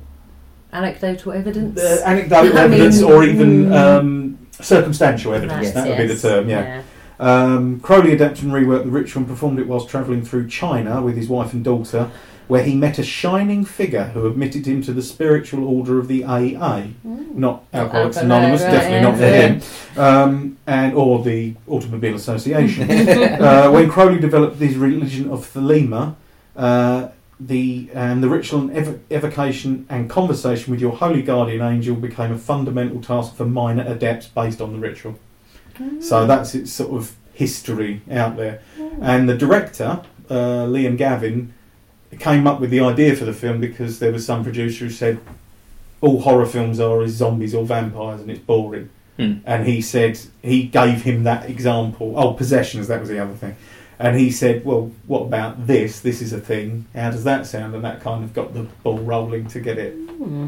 Anecdotal evidence. Uh, anecdotal I evidence, mean, or even um, circumstantial evidence. That would yes. be the term. Yeah. yeah. Um, Crowley adapted and reworked the ritual and performed it whilst travelling through China with his wife and daughter, where he met a shining figure who admitted him to the spiritual order of the A A. Mm. Not Alcoholics Alcohol, Anonymous, right, definitely yeah. not for yeah. him, um, and or the Automobile Association. uh, when Crowley developed his religion of Thelema, uh, the, and the ritual and ev- evocation and conversation with your holy guardian angel became a fundamental task for minor adepts based on the ritual. Mm. So that's its sort of history out there. Mm. And the director, uh, Liam Gavin, came up with the idea for the film because there was some producer who said, all horror films are is zombies or vampires and it's boring. Hmm. And he said, he gave him that example. Oh, Possessions, that was the other thing. And he said, well, what about this? This is a thing. How does that sound? And that kind of got the ball rolling to get it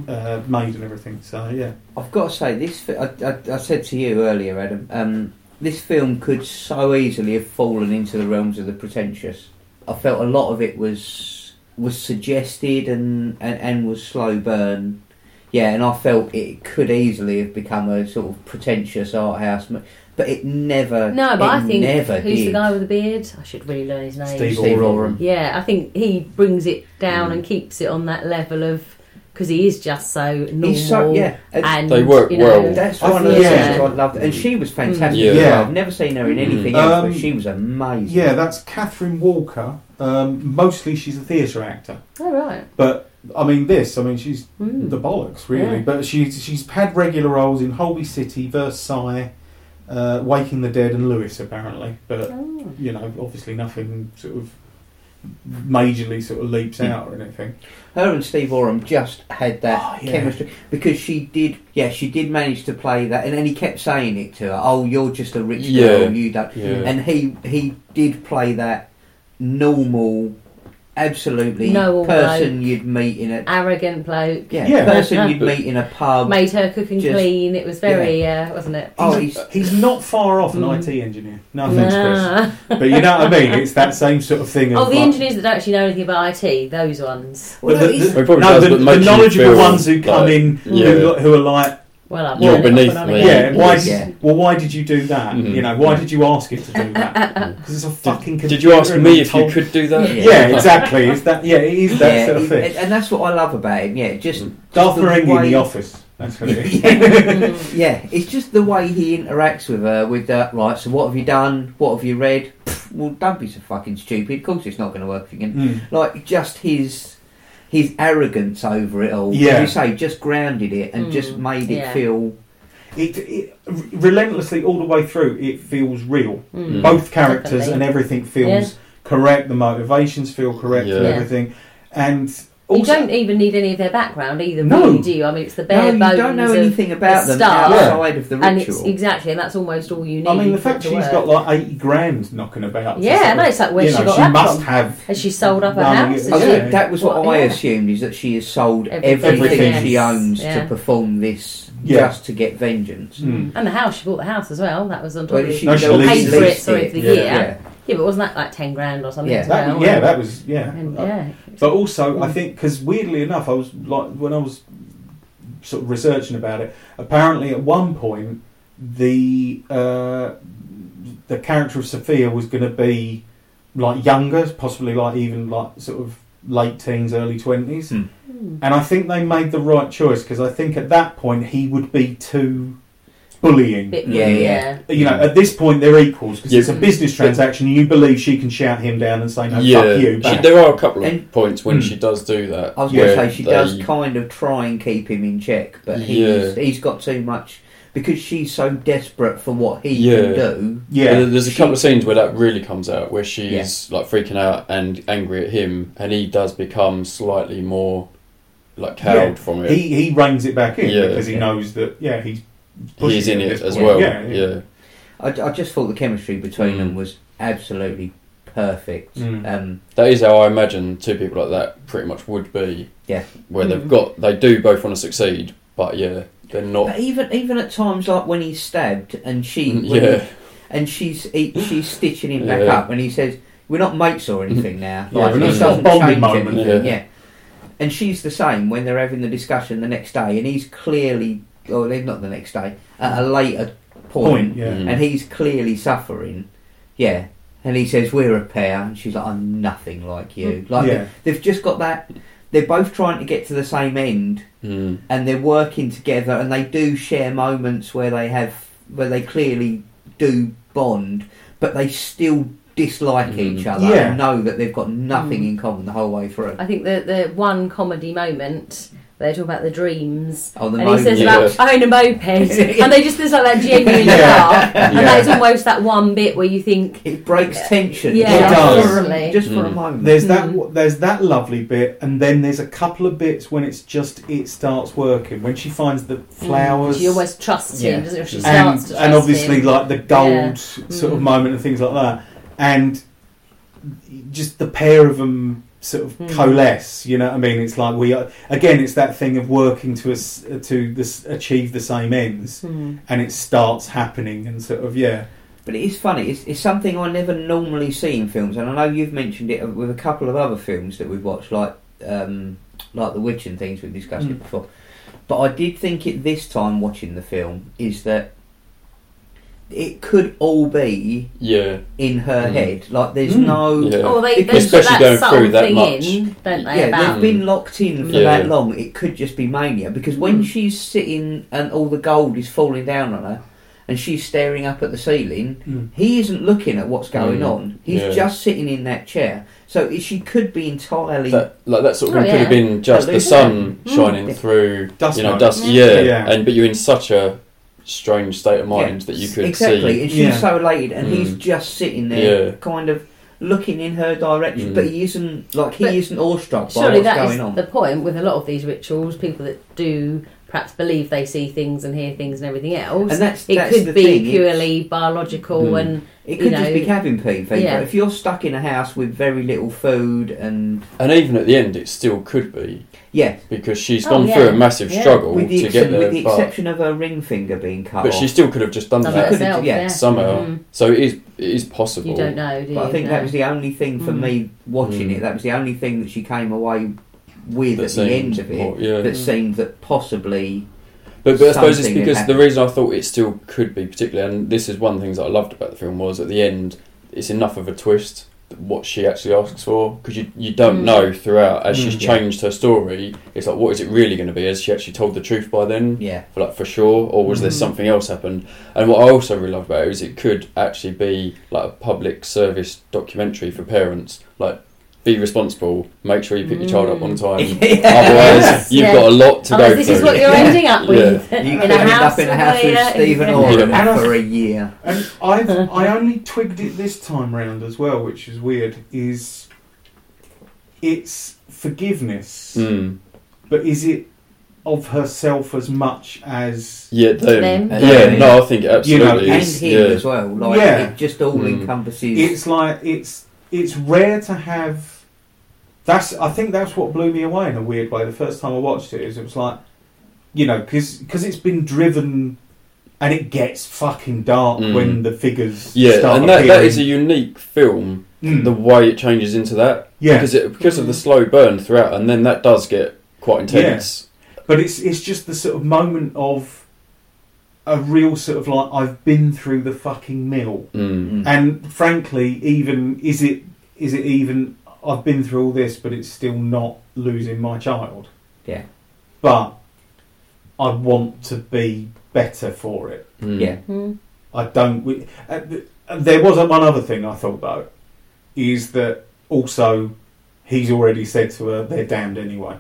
uh, made and everything. So, yeah. I've got to say, this. I, I, I said to you earlier, Adam, um, this film could so easily have fallen into the realms of the pretentious. I felt a lot of it was was suggested and, and, and was slow burn. Yeah, and I felt it could easily have become a sort of pretentious art house, but it never. No, but I think who's did. the guy with the beard? I should really learn his name. Steve, Steve Oram. Yeah, I think he brings it down mm. and keeps it on that level of because he is just so normal. So, yeah, and they work you know, well. That's one of the things I loved, and she was fantastic. Mm. Yeah. yeah, I've never seen her in anything mm. else, um, but she was amazing. Yeah, that's Catherine Walker. Um, mostly, she's a theatre actor. Oh right, but. I mean this, I mean she's mm. the bollocks really, yeah. but she, she's had regular roles in Holby City, Versailles, uh, Waking the Dead and Lewis apparently, but oh. you know, obviously nothing sort of majorly sort of leaps mm. out or anything. Her and Steve Oram just had that oh, yeah. chemistry because she did, yeah, she did manage to play that, and then he kept saying it to her, oh you're just a rich yeah. girl, you don't, yeah. and he, he did play that normal... Absolutely, no person bloke. you'd meet in a arrogant bloke. Yeah, yeah. person yeah. you'd meet in a pub. Made her cook and just, clean. It was very, yeah. uh, wasn't it? Oh, he's, he's not far off an mm. I T engineer. No offense, nah. Chris, but you know what I mean. It's that same sort of thing. Of, oh, the like, engineers that don't actually know anything about I T, those ones. Well, the, the, the, no, does, the, the knowledgeable ones who come like, in yeah. who, who are like. Well, You're beneath me. Yeah, why, yeah. Well, why did you do that? Mm-hmm. You know, why did you ask it to do that? Because it's a fucking... Did, did you ask me if told... you could do that? Yeah, yeah exactly. It's that, yeah, it is that yeah, sort of thing. And that's what I love about him, yeah. Just... Mm. Darth Ferengi way... in the office. That's what it is. yeah. yeah, it's just the way he interacts with her, with that, right, so what have you done? What have you read? Well, don't be so fucking stupid. Of course it's not going to work again. Mm. Like, just his... His arrogance over it all, yeah. as you say, just grounded it and mm, just made it yeah. feel... It, it relentlessly, all the way through, it feels real. Mm. Both characters Definitely. and everything feels yeah. correct. The motivations feel correct yeah. and everything. And also, you don't even need any of their background either, no. really, do you? I mean, it's the bare no, bones of you don't know anything about the them outside yeah. of the ritual. And it's, exactly, and that's almost all you need. I mean, the fact she's work. got like eighty grand knocking about. Yeah, I know, it's like where she know, got she that must from. Have... Has she sold up her house? I think that was what, what I yeah. assumed, is that she has sold everything, everything yes. she owns yeah. to perform this yeah. just to get vengeance. Mm. And the house, she bought the house as well. That was on top well, of she paid for it for the year. Yeah, but wasn't that like ten grand or something? Yeah, as well? that, yeah, that was yeah. And, yeah. But also, I think because weirdly enough, I was like when I was sort of researching about it. Apparently, at one point, the uh, the character of Sophia was going to be like younger, possibly like even like sort of late teens, early twenties. Mm. And I think they made the right choice because I think at that point he would be too. Bullying. Bit, yeah, yeah. You know, at this point they're equals because yeah. it's a business transaction. You believe she can shout him down and say, no, yeah. fuck you. She, there are a couple of and, points when mm. she does do that. I was going to say, she they, does kind of try and keep him in check, but he's, yeah. he's got too much because she's so desperate for what he yeah. can do. Yeah. yeah. There's a couple she, of scenes where that really comes out, where she's yeah. like freaking out and angry at him, and he does become slightly more like cowed yeah. from it. He, he reins it back in yeah. because he yeah. knows that, yeah, he's. He's in it as point. well. Yeah, yeah. yeah. I, I just thought the chemistry between mm. them was absolutely perfect. Mm. Um, that is how I imagine two people like that pretty much would be. Yeah, where mm. they've got they do both want to succeed, but yeah, they're not. But even even at times like when he's stabbed and she yeah, he, and she's he, she's stitching him back yeah. up, and he says, "We're not mates or anything now." yeah, like, it doesn't change moment, anything. Yeah. yeah, and she's the same when they're having the discussion the next day, and he's clearly. Or not the next day, at a later point, point yeah. and he's clearly suffering, yeah. And he says, "We're a pair," and she's like, "I'm nothing like you." Like yeah. they've just got that. They're both trying to get to the same end, mm. and they're working together, and they do share moments where they have, where they clearly do bond, but they still. dislike mm. each other yeah. and know that they've got nothing mm. in common the whole way through. I think the the one comedy moment They talk about the dreams. Oh, the and he says about I own a moped. And they just, there's like that genuine yeah. laugh. And yeah. that's almost that one bit where you think... It breaks yeah. tension. Yeah, it does. Thoroughly. Just mm. for a moment. There's mm. that There's that lovely bit, and then there's a couple of bits when it's just, it starts working. When she finds the flowers... Mm. She always trusts yeah. him, doesn't she? She and, starts to trust And obviously him. Like the gold yeah. sort of mm. moment and things like that. And just the pair of them... sort of mm. coalesce, you know what I mean? It's like we are, again, it's that thing of working to us to this, achieve the same ends mm. and it starts happening and sort of, yeah. But it is funny, it's, it's something I never normally see in films, and I know you've mentioned it with a couple of other films that we've watched, like um, like The Witch and things, we've discussed mm. it before. But I did think it this time watching the film is that it could all be yeah. in her mm. head. Like, there's mm. no... Yeah. Oh, they, they especially going through that much. In, don't they, yeah, about... they've been locked in for yeah. that long. It could just be mania. Because when mm. she's sitting and all the gold is falling down on her, and she's staring up at the ceiling, mm. he isn't looking at what's going mm. on. He's yeah. just sitting in that chair. So she could be entirely... That, like, that sort of oh, thing yeah. could have been just the sun yeah. shining mm. through... Dust, you know, dust. Yeah. Yeah. yeah. And But you're in such a... strange state of mind yeah, that you could exactly. see. Exactly, and she's yeah. so elated, and mm. he's just sitting there, yeah. kind of looking in her direction, mm. but he isn't like he but isn't awestruck by what's going on. Surely that is the point with a lot of these rituals. People that do perhaps believe they see things and hear things and everything else, and that's, it that's could be thing. purely it's, biological, mm. and it could you know, just be cabin fever. Yeah. But if you're stuck in a house with very little food, and and even at the end, it still could be. Yeah, because she's oh, gone yeah. through a massive yeah. struggle to get there. With the exception of her ring finger being cut but off. But she still could have just done Does that herself, yeah. somehow. Mm. So it is, it is possible. You don't know, do you? But I think no. that was the only thing for mm. me watching mm. it. That was the only thing that she came away with that at seemed, the end of it or, yeah. that mm. seemed that possibly... But, but I suppose it's because the reason I thought it still could be particularly, and this is one of the things that I loved about the film, was at the end it's enough of a twist... what she actually asks for, because you you don't mm. know throughout as mm, she's yeah. changed her story. It's like, what is it really going to be? Has she actually told the truth by then? Yeah, for like for sure, or was mm. there something else happened? And what I also really loved about it is it could actually be like a public service documentary for parents, like. Be responsible. Make sure you pick mm. your child up on time. yeah. Otherwise, you've yeah. got a lot to Otherwise, go this through. This is what you're yeah. ending up with. Yeah. You could end up in a house with Stephen Oram yeah. for a year. And I've I only twigged it this time round as well, which is weird. Is it's forgiveness, mm. but is it of herself as much as yeah, them? Yeah, yeah, no, I think it absolutely. You know, is. And him yeah. as well. Like yeah. it just all mm. encompasses. It's like it's it's rare to have. That's. I think that's what blew me away in a weird way. The first time I watched it, is it was like, you know, because it's been driven, and it gets fucking dark mm. when the figures yeah, start and that, that is a unique film. Mm. The way it changes into that, yeah, because it, because of the slow burn throughout, and then that does get quite intense. Yeah. But it's it's just the sort of moment of a real sort of like I've been through the fucking mill, mm. and frankly, even is it is it even. I've been through all this, but it's still not losing my child. Yeah. But I want to be better for it. Mm. Yeah. Mm. I don't... We, uh, there was one other thing I thought, though, is that also he's already said to her, they're damned anyway.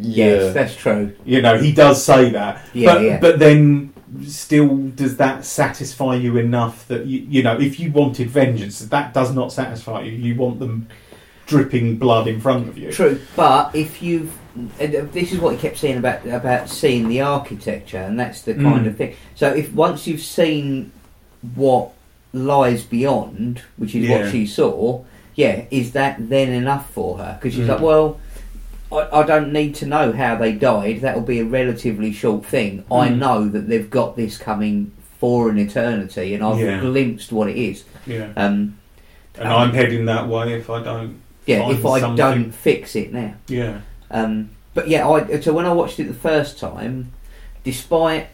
Yes, yeah. that's true. You know, he does say that. Yeah, but, yeah. but then... still does that satisfy you enough that you, you know if you wanted vengeance that does not satisfy you you want them dripping blood in front of you. True, but if you this is what he kept saying about about seeing the architecture, and that's the kind mm. of thing. So if once you've seen what lies beyond, which is yeah. what she saw, yeah is that then enough for her? Because she's mm. like, well, I, I don't need to know how they died. That'll be a relatively short thing. Mm. I know that they've got this coming for an eternity, and I've yeah. glimpsed what it is. Yeah. Um, and um, I'm heading that way if I don't. Yeah, find if I something. don't fix it now. Yeah. Um, but yeah, I, so when I watched it the first time, despite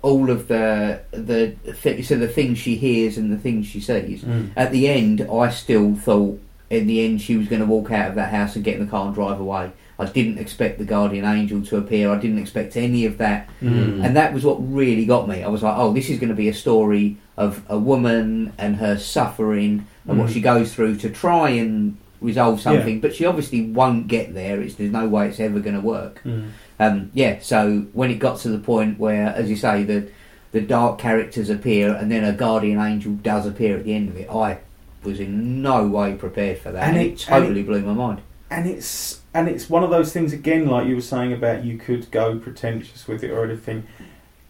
all of the the th- so the things she hears and the things she sees, mm. at the end I still thought. In the end, she was going to walk out of that house and get in the car and drive away. I didn't expect the guardian angel to appear. I didn't expect any of that. Mm. And that was what really got me. I was like, oh, this is going to be a story of a woman and her suffering and mm. what she goes through to try and resolve something, yeah. but she obviously won't get there. It's there's no way it's ever going to work. Mm. Um, yeah, so when it got to the point where, as you say, the the dark characters appear and then a guardian angel does appear at the end of it, I was in no way prepared for that, and, and it, it totally and it, blew my mind. And it's and it's one of those things again, like you were saying about you could go pretentious with it or anything.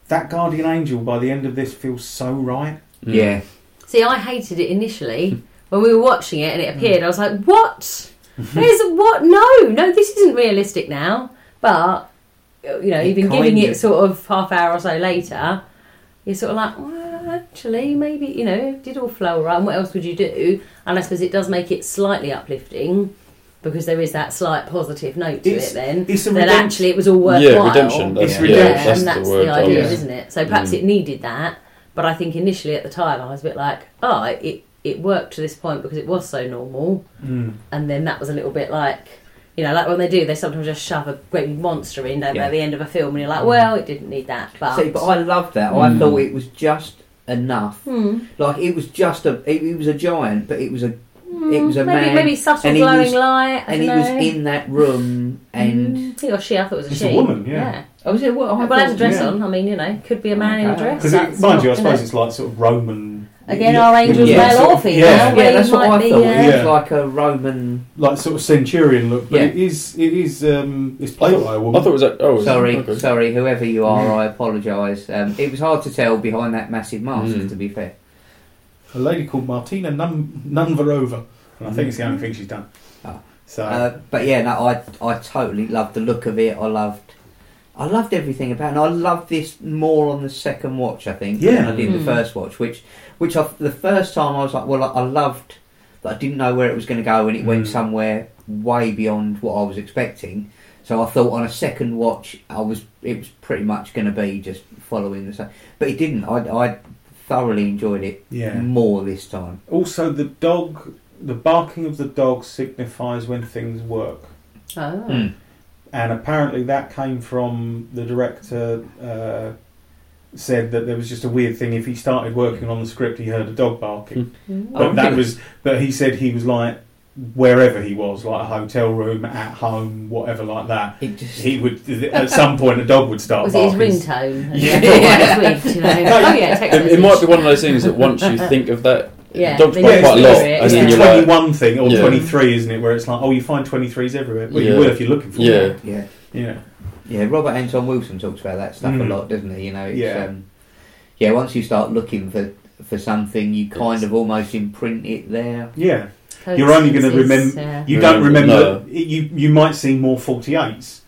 That guardian angel by the end of this feels so right. Mm. Yeah. See, I hated it initially. When we were watching it and it appeared, I was like, what? There's a, what? No, no, this isn't realistic now. But, you know, even giving it sort of half hour or so later, you're sort of like, well, actually, maybe, you know, it did all flow right. And what else would you do? And I suppose it does make it slightly uplifting because there is that slight positive note to it's, it then. It's a redemption. That actually it was all worthwhile. Yeah, redemption. That's, yeah. Redemption. Yeah, that's and that's the, the idea, yeah. isn't it? So perhaps mm. it needed that. But I think initially at the time, I was a bit like, oh, it... it worked to this point because it was so normal, mm. and then that was a little bit like, you know, like when they do, they sometimes just shove a great big monster in don't yeah. at the end of a film, and you're like, well, it didn't need that. But see, but I loved that. Mm. I thought it was just enough. Mm. Like it was just a, it, it was a giant, but it was a, mm, it was a maybe, man, maybe subtle glowing was, light, I and he was in that room, and mm. he or she, I thought it was a it's she, a woman, yeah. yeah. Oh, was it? Well, I well, has a dress yeah. on. I mean, you know, could be a man okay. in a dress. Because mind you, I suppose it's like sort of Roman. Again, our angels yeah, male or female. Yeah, yeah that's what I be, thought. Uh, yeah. Like a Roman, like sort of centurion look. But yeah. it is, it is, um, it's played by a woman. I thought it was. A, oh, sorry, okay. sorry, whoever you are, yeah. I apologise. Um, it was hard to tell behind that massive mask. Mm. To be fair, a lady called Martina Nun- Nunvarova, and I think mm. it's the only thing she's done. Oh. So, uh, but yeah, no, I, I totally loved the look of it. I loved. I loved everything about it, and I loved this more on the second watch, I think, yeah. than I did mm. the first watch, which which I, the first time I was like, well, I, I loved that I didn't know where it was going to go, and it mm. went somewhere way beyond what I was expecting, so I thought on a second watch, I was it was pretty much going to be just following the same, but it didn't. I, I thoroughly enjoyed it yeah. more this time. Also, the dog, the barking of the dog signifies when things work. Oh. Mm. And apparently that came from the director uh, said that there was just a weird thing. If he started working on the script, he heard a dog barking. Mm. But that was. But he said he was like wherever he was, like a hotel room, at home, whatever, like that. It just... He would at some point a dog would start. Was barking. It his ringtone? Yeah. yeah. Sweet, you know. Oh yeah. It, it might be one of those things that once you think of that. Yeah, dogs bite quite a lot. It's the twenty-one thing or yeah. twenty-three, isn't it? Where it's like, oh, you find twenty-threes everywhere. Well, yeah. you will if you're looking for yeah. them. Yeah, yeah, yeah. Robert Anton Wilson talks about that stuff mm. a lot, doesn't he? You know, it's, yeah, um, yeah. Once you start looking for, for something, you kind it's, of almost imprint it there. Yeah, Codes you're only going to remember. Yeah. You don't remember. No. You you might see more forty-eights,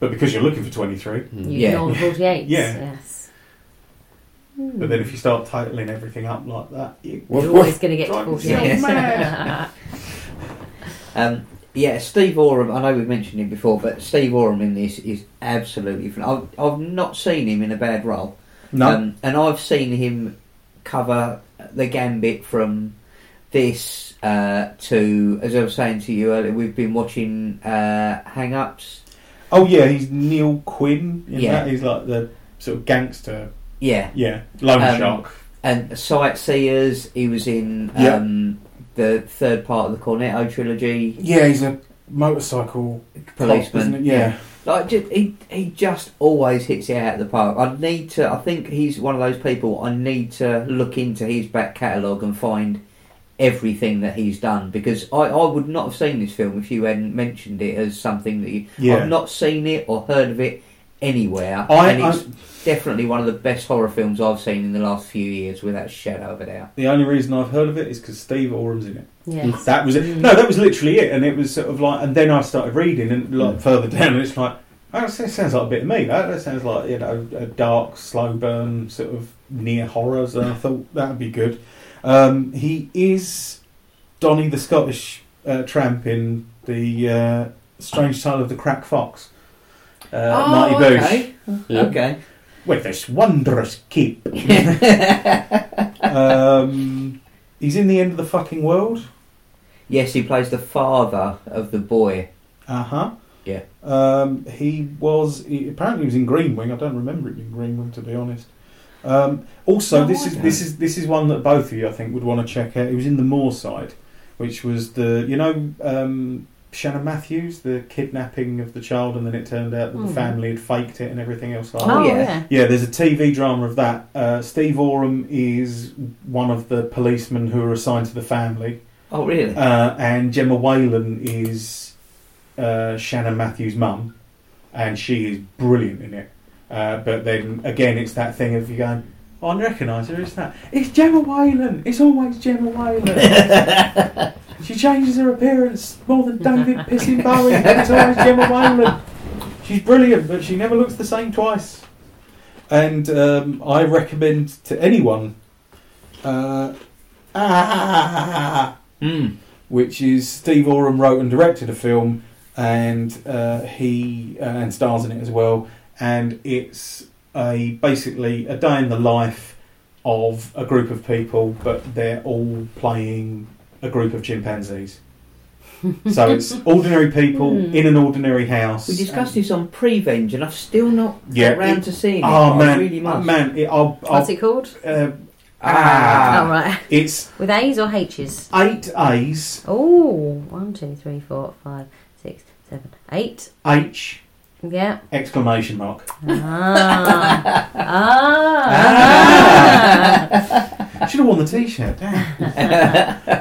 but because you're looking for twenty-three, mm. you yeah, forty-eights. yeah. Yes. But then if you start titling everything up like that... You're, you're always going to get to forty-eight. Yeah. um, yeah, Steve Oram, I know we've mentioned him before, but Steve Oram in this is absolutely... I've, I've not seen him in a bad role. No. Um, and I've seen him cover the gambit from this uh, to, as I was saying to you earlier, we've been watching uh, Hang Ups. Oh, yeah, he's Neil Quinn in yeah. that. He's like the sort of gangster... Yeah, yeah, Lone um, Shark and Sightseers. He was in um, yep. the third part of the Cornetto trilogy. Yeah, he's a motorcycle policeman. Cop, yeah. yeah, like just, he he just always hits it out of the park. I need to. I think he's one of those people. I need to look into his back catalogue and find everything that he's done because I, I would not have seen this film if you hadn't mentioned it as something that you, yeah. I've not seen it or heard of it anywhere. I, and it's I, definitely one of the best horror films I've seen in the last few years without a shadow of a doubt. The only reason I've heard of it is because Steve Oram's in it. Yes. That was it. No, that was literally it. And it was sort of like, and then I started reading and like further down and it's like, oh, that sounds like a bit of me. That, that sounds like, you know, a dark, slow burn sort of near horror. So I thought that would be good. Um, he is Donnie the Scottish uh, tramp in the uh, Strange Tale of the Crack Fox. Uh, oh, Marty Booth. Okay. Yeah. okay. With this wondrous keep. um, he's in The End of the Fucking World. Yes, he plays the father of the boy. Uh huh. Yeah. Um, he was he, apparently he was in Green Wing. I don't remember it being Green Wing, to be honest. Um, also, no, this I is don't. this is this is one that both of you I think would want to check out. He was in The Moorside, which was the, you know, um, Shannon Matthews, the kidnapping of the child, and then it turned out that mm. the family had faked it and everything else like that. Oh, yeah. Yeah, there's a T V drama of that. Uh, Steve Oram is one of the policemen who are assigned to the family. Oh, really? Uh, and Gemma Whelan is uh, Shannon Matthews' mum, and she is brilliant in it. Uh, but then, again, it's that thing of you going, oh, I recognise her, it's that. It's Gemma Whelan! It's always Gemma Whelan! She changes her appearance more than David Pissing Bowie. It's always Gemma Whelan. She's brilliant, but she never looks the same twice. And um, I recommend to anyone uh, ah, mm. which is Steve Oram wrote and directed a film, and uh, he uh, and stars in it as well. And it's a basically a day in the life of a group of people, but they're all playing a group of chimpanzees. So it's ordinary people mm. in an ordinary house. We discussed this on Prevenge, and I've still not yeah, got round it, to seeing it. Oh man, really oh, man it, I'll, I'll, what's it called? Uh, ah, all oh, right. It's with A's or H's? Eight A's. Oh, one, two, three, four, five, six, seven, eight. H. Yeah. Exclamation mark. Ah. ah. ah. I should have worn the T-shirt.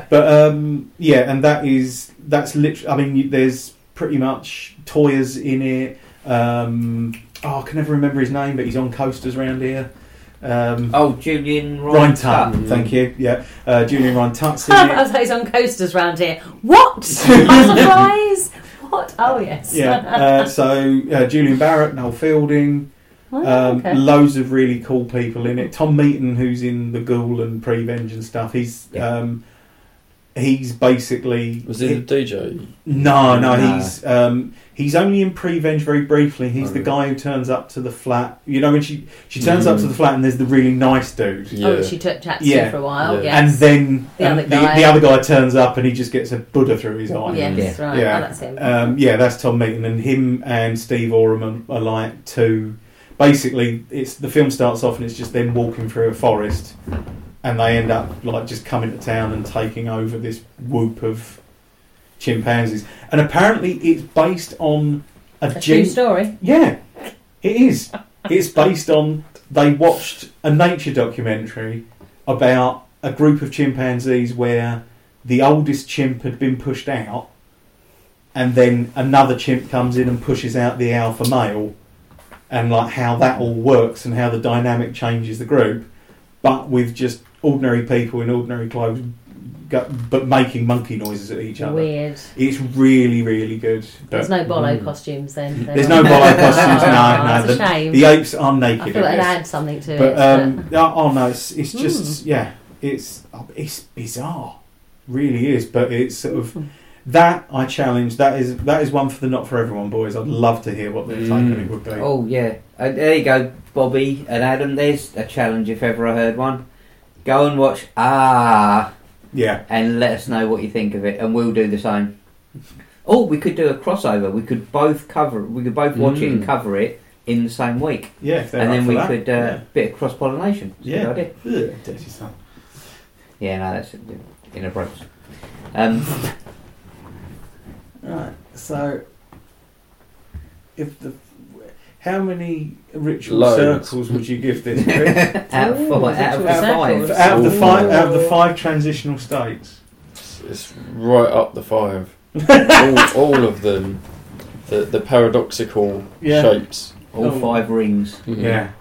But um, yeah, and that is that's literally. I mean, there's pretty much Toyers in it. Um, oh, I can never remember his name, but he's on coasters round here. Um, oh, Julian Ryan Tutt. Mm. Thank you. Yeah, uh, Julian Ryan Tutt's in it. I was like, he's on coasters round here. What? I'm surprised. What? Oh yes. Yeah. Uh, so uh, Julian Barrett, Noel Fielding. Um, okay. Loads of really cool people in it. Tom Meeten, who's in The Ghoul and Prevenge and stuff, he's yeah. um, he's basically was he the D J? No, no, nah. he's um, he's only in Prevenge very briefly. He's oh, the guy who turns up to the flat. You know, when she she turns mm. up to the flat and there's the really nice dude. Yeah. Oh, she took chats yeah. to for a while. Yeah. Yes. And then the, um, other guy. The, the other guy turns up and he just gets a Buddha through his eye. Yes, yeah, that's right. Yeah, oh, that's him. Um, yeah, that's Tom Meeten, and him and Steve Oram are like two. Basically, it's the film starts off and it's just them walking through a forest, and they end up like just coming to town and taking over this whoop of chimpanzees. And apparently, it's based on a, a gen- true story. Yeah, it is. It's based on they watched a nature documentary about a group of chimpanzees where the oldest chimp had been pushed out, and then another chimp comes in and pushes out the alpha male. And like how that all works and how the dynamic changes the group, but with just ordinary people in ordinary clothes, but making monkey noises at each other. Weird. It's really, really good. There's no bolo mm. costumes then. There's no bolo costumes. No, no. It's a shame. The apes are naked. I thought I'd add something to but, it. Um, but oh no, it's it's just mm. yeah, it's it's bizarre, really is. But it's sort of. That I challenge. That is that is one for the not for everyone boys. I'd love to hear what their take on it would be. Oh yeah, uh, there you go, Bobby and Adam. There's a challenge if ever I heard one. Go and watch Ah. Yeah. And let us know what you think of it, and we'll do the same. Oh, we could do a crossover. We could both cover. We could both watch mm. it and cover it in the same week. Yeah, if and then we that. could uh, yeah. bit of cross pollination. Yeah, good idea. Yeah, son. Yeah, no, that's inappropriate. Um. Right, so if the how many ritual Loads. circles would you give this? out of five, out of five, out of the five, out of the five transitional states. It's right up the five. all, all of them, the the paradoxical yeah. shapes. All oh. five rings. Mm-hmm. Yeah,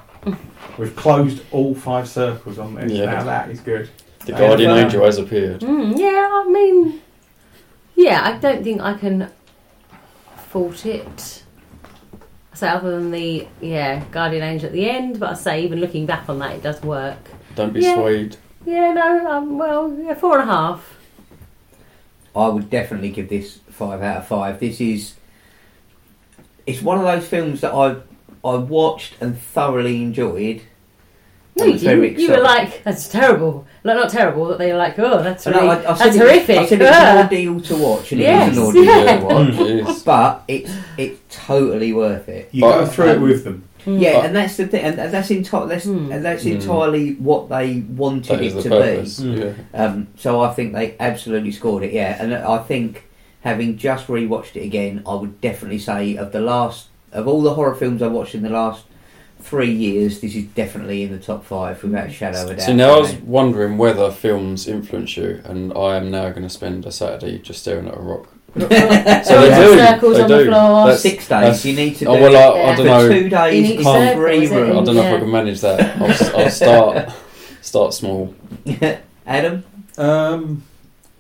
we've closed all five circles on this. Yeah. Now that is good. The guardian angel has appeared. Mm, yeah, I mean. Yeah, I don't think I can fault it. So other than the yeah guardian angel at the end, but I say even looking back on that, it does work. Don't be yeah. swayed. Yeah, no, um, well, yeah, four and a half. I would definitely give this five out of five. This is it's one of those films that I I watched and thoroughly enjoyed. No, you didn't. You were like, that's terrible. Like, not terrible, but they were like, oh, that's, really, I, I've that's horrific. I've said it's an ordeal to watch, and yes, it is an ordeal yeah. to watch. Mm, but it's it's totally worth it. You but, go through um, it with them. Mm. Yeah, but, and that's the thing, and that's, enti- that's, mm. and that's entirely mm. what they wanted it to purpose. be. Mm. Yeah. Um, so I think they absolutely scored it, yeah. And I think, having just rewatched it again, I would definitely say of the last, of all the horror films I watched in the last three years, this is definitely in the top five without a shadow of a doubt. So now I was wondering whether films influence you, and I am now going to spend a Saturday just staring at a rock. so they do. Circles they on do. The floor. That's, Six days. That's, you need to do. Oh, well, I, yeah. I don't know. For two days. You can't breathe. I don't know yeah. if I can manage that. I'll, I'll start. Start small. Adam. Um.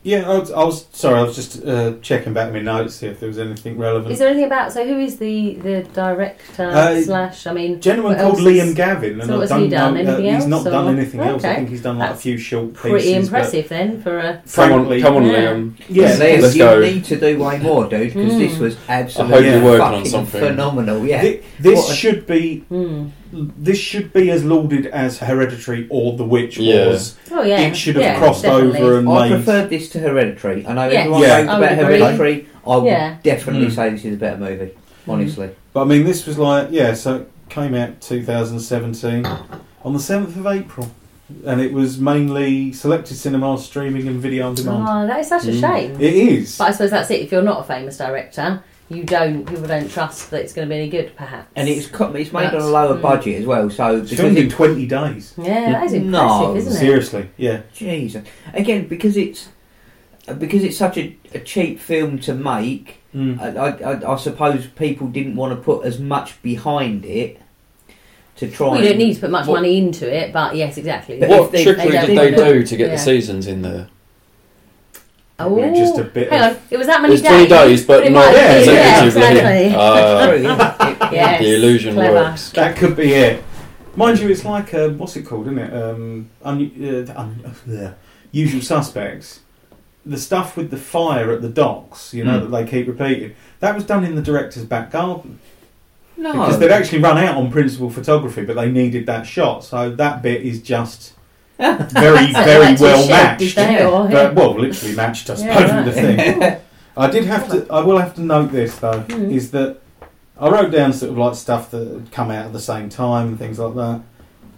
Yeah, I was, I was sorry. I was just uh, checking back my notes here if there was anything relevant. Is there anything about? So, who is the, the director uh, slash? I mean, gentleman called Liam Gavin. And so, what's he done? No, anything uh, else? He's not or? done anything oh, else. Okay. I think he's done like That's a few short pretty pieces. Pretty impressive then for a. Frankly, come on, come on, Liam. Yeah, yeah Liam, let's you go. need to do way more, dude, because mm. this was absolutely I hope you're fucking on something. phenomenal. Yeah, this, this a, should be. Mm. This should be as lauded as Hereditary or The Witch yeah. was. Oh, yeah. It should have yeah, crossed definitely. over and I made... preferred this to Hereditary. I know yes. everyone yeah. knows I about Hereditary. I would yeah. definitely mm. say this is a better movie, honestly. Mm. But I mean, this was like, yeah, so it came out twenty seventeen on the seventh of April. And it was mainly selected cinema, streaming and video on demand. Oh, that is such a mm. shame. It is. But I suppose that's it. If you're not a famous director... You don't. People don't trust that it's going to be any good, perhaps. And it's co- it's made but, on a lower mm. budget as well. So it's filmed in twenty days. Yeah, that is impressive, no, isn't it? Seriously, yeah. Jesus. Again, because it's because it's such a, a cheap film to make. Mm. I, I, I suppose people didn't want to put as much behind it to try. Well, you don't need to put much what, money into it, but yes, exactly. But what they, trickery they did they do to get yeah. the seasons in there? Oh, just a bit. Hang on, it was that many days. It was days, days but, but not yeah, yeah, exactly. Uh, yes. The illusion Clever. works. That could be it. Mind you, it's like uh, what's it called, isn't it? Um, un- uh, un- uh, Usual Suspects. The stuff with the fire at the docks, you know, mm. that they keep repeating. That was done in the director's back garden. No, because they'd actually run out on principal photography, but they needed that shot. So that bit is just. very, very well matched. All, yeah. but, well, literally matched, I suppose, yeah, right. the thing. I did have to, I will have to note this, though, mm. is that I wrote down sort of like stuff that had come out at the same time and things like that.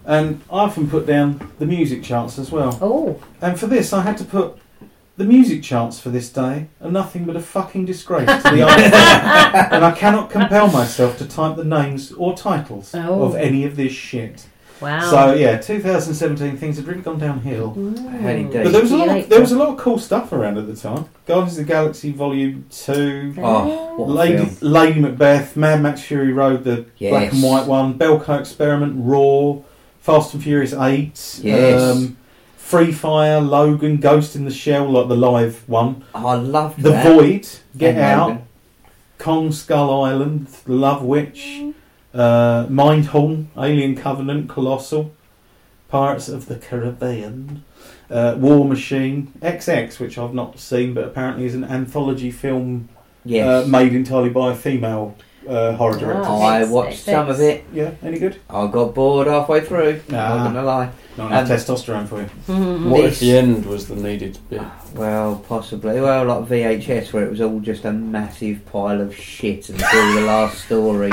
And I often put down the music charts as well. Oh. And for this, I had to put the music charts for this day are nothing but a fucking disgrace to the art form. And I cannot compel myself to type the names or titles oh. of any of this shit. Wow. So yeah, twenty seventeen things had really gone downhill. Ooh. But there was a lot. Of, there was a lot of cool stuff around at the time. Guardians of the Galaxy Volume Two, oh, Lady Lady Macbeth, Mad Max Fury Road, the yes. black and white one, Belko Experiment, Raw, Fast and Furious Eight, yes. um, Free Fire, Logan, Ghost in the Shell, like the live one. Oh, I loved The that. Void, Get and Out, Logan. Kong Skull Island, Love Witch. Mm. Uh, Mindhorn, Alien Covenant, Colossal, Pirates of the Caribbean, uh, War Machine, X X, which I've not seen, but apparently is an anthology film yes. uh, made entirely by a female uh, horror director. Oh, I watched some of it. Yeah, any good? I got bored halfway through. Nah, I'm not gonna lie. Not enough um, testosterone for you. Mm-hmm. What this, if the end was the needed bit? Well, possibly. Well, like V H S, where it was all just a massive pile of shit until the last story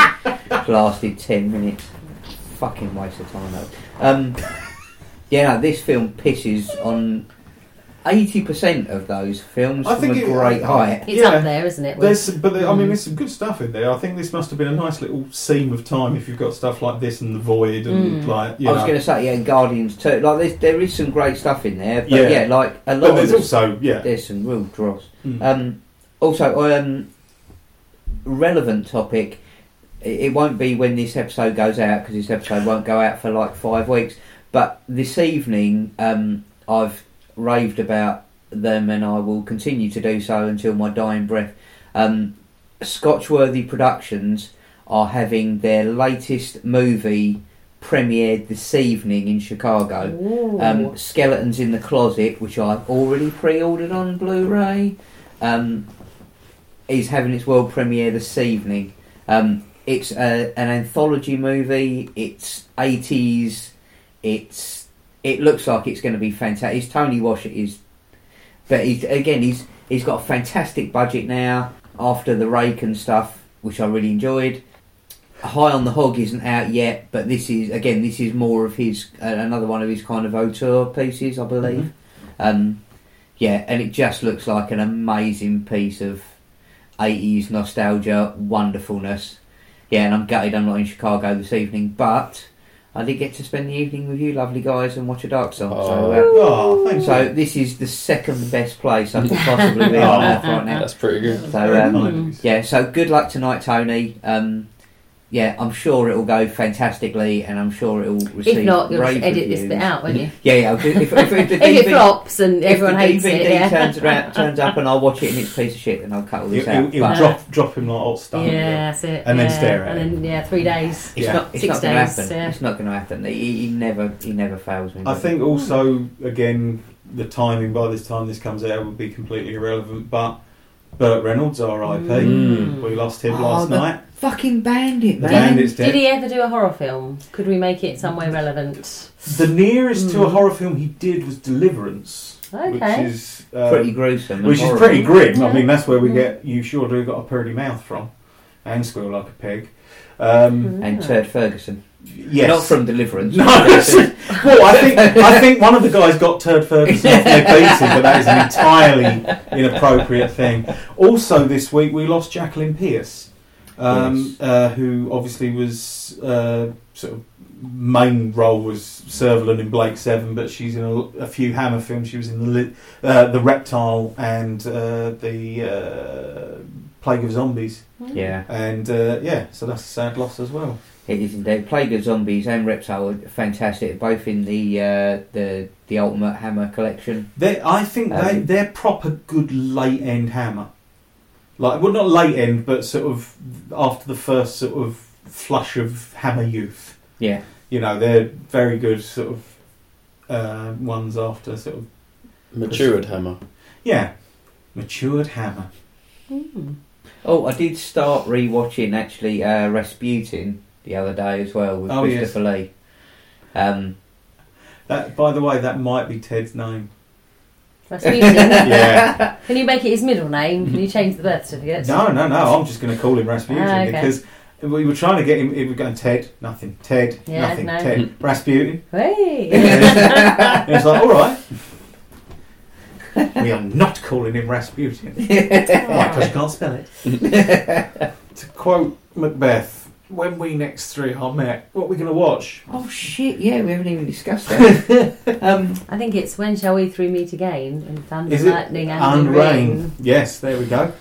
lasted ten minutes. Fucking waste of time, though. Um, yeah, no, this film pisses on eighty percent of those films I from think a it, great height. It's yeah. up there, isn't it? There's some, but there, I mean, there's some good stuff in there. I think this must have been a nice little seam of time if you've got stuff like this and The Void and mm. like. You I was going to say, yeah, Guardians too. Like, there is some great stuff in there, but yeah, yeah like a lot. But there's of this, also yeah, there's some real dross. Mm. Um, also, um, relevant topic. It won't be when this episode goes out because this episode won't go out for like five weeks. But this evening, um, I've raved about them and I will continue to do so until my dying breath. Um, Scotchworthy Productions are having their latest movie premiered this evening in Chicago. Um, Skeletons in the Closet, which I've already pre-ordered on Blu-ray, um, is having its world premiere this evening. Um, it's a, an anthology movie. It's eighties it's it looks like it's going to be fantastic. It's Tony Wash, it is, but he's, again, he's he's got a fantastic budget now after The Rake and stuff, which I really enjoyed. High on the Hog isn't out yet, but this is again this is more of his uh, another one of his kind of auteur pieces, I believe. Mm-hmm. Um, yeah, and it just looks like an amazing piece of eighties nostalgia, wonderfulness. Yeah, and I'm gutted I'm not in Chicago this evening, but I did get to spend the evening with you lovely guys and watch A Dark Song. Oh, so, uh, oh, thank so you. This is the second best place I could possibly be on earth right now. That's pretty good. So um, nice. Yeah, so good luck tonight, Tony. Um, yeah, I'm sure it'll go fantastically, and I'm sure it'll receive. If not, you'll edit reviews. This bit out, won't you? Yeah, yeah. If, if, if, if, the D V D, if it flops and everyone hates it, yeah. turns around, turns up, and I'll watch it and it's a piece of shit, and I'll cut all this you, out. You'll but, drop, drop him like old stuff. Yeah, yeah, that's it. And yeah. then stare at it. And then yeah, three days. It's yeah. not. It's six not going to happen. Yeah. It's not going to happen. He, he never, he never fails me. I think it? also again the timing. By this time this comes out, will be completely irrelevant, but. Burt Reynolds, R I P. Mm. We lost him oh, last night. Fucking Bandit, man. Bandit's dead. Did he ever do a horror film? Could we make it somewhere relevant? The nearest mm. to a horror film he did was Deliverance. Okay. Which is um, pretty gruesome. Which horrible. is pretty grim. Yeah. I mean, that's where we mm. get You Sure Do Got a Purdy Mouth from. And Squeal Like a Pig. Um, and Ted Ferguson. Yes. Not from Deliverance. No. Well, I think I think one of the guys got Turd Ferguson off their beating, but that is an entirely inappropriate thing. Also, this week we lost Jacqueline Pierce, um, yes. uh, who obviously was uh, sort of main role was Servalan in Blake Seven, but she's in a, a few Hammer films. She was in the li- uh, the Reptile and uh, the uh, Plague of Zombies. Yeah, and uh, yeah, so that's a sad loss as well. It is indeed. Plague of Zombies and Reptile are fantastic, both in the uh, the the Ultimate Hammer collection. They're, I think um, they they're proper good late end Hammer, like well not late end, but sort of after the first sort of flush of Hammer youth. Yeah, you know they're very good sort of uh, ones after sort of matured pers- Hammer. Yeah, matured Hammer. Mm. Oh, I did start rewatching actually uh, Rasputin the other day as well with oh, Christopher yes. Lee. Um, that, by the way, that might be Ted's name. Rasputin? Yeah. Can you make it his middle name? Can you change the birth certificate? No, no, no. I'm just going to call him Rasputin ah, okay. because we were trying to get him. We were going Ted, nothing. Ted, yeah, nothing. No. Ted, Rasputin. Hey. Yeah. And it's like, all right. We are not calling him Rasputin. Yeah. Why? Because you can't spell it. To quote Macbeth. When we next three are met, what are we going to watch? Oh shit, yeah, we haven't even discussed that. um, I think it's When Shall We Three Meet Again and Thunder, Lightning and, and Rain. Rain. Yes, there we go.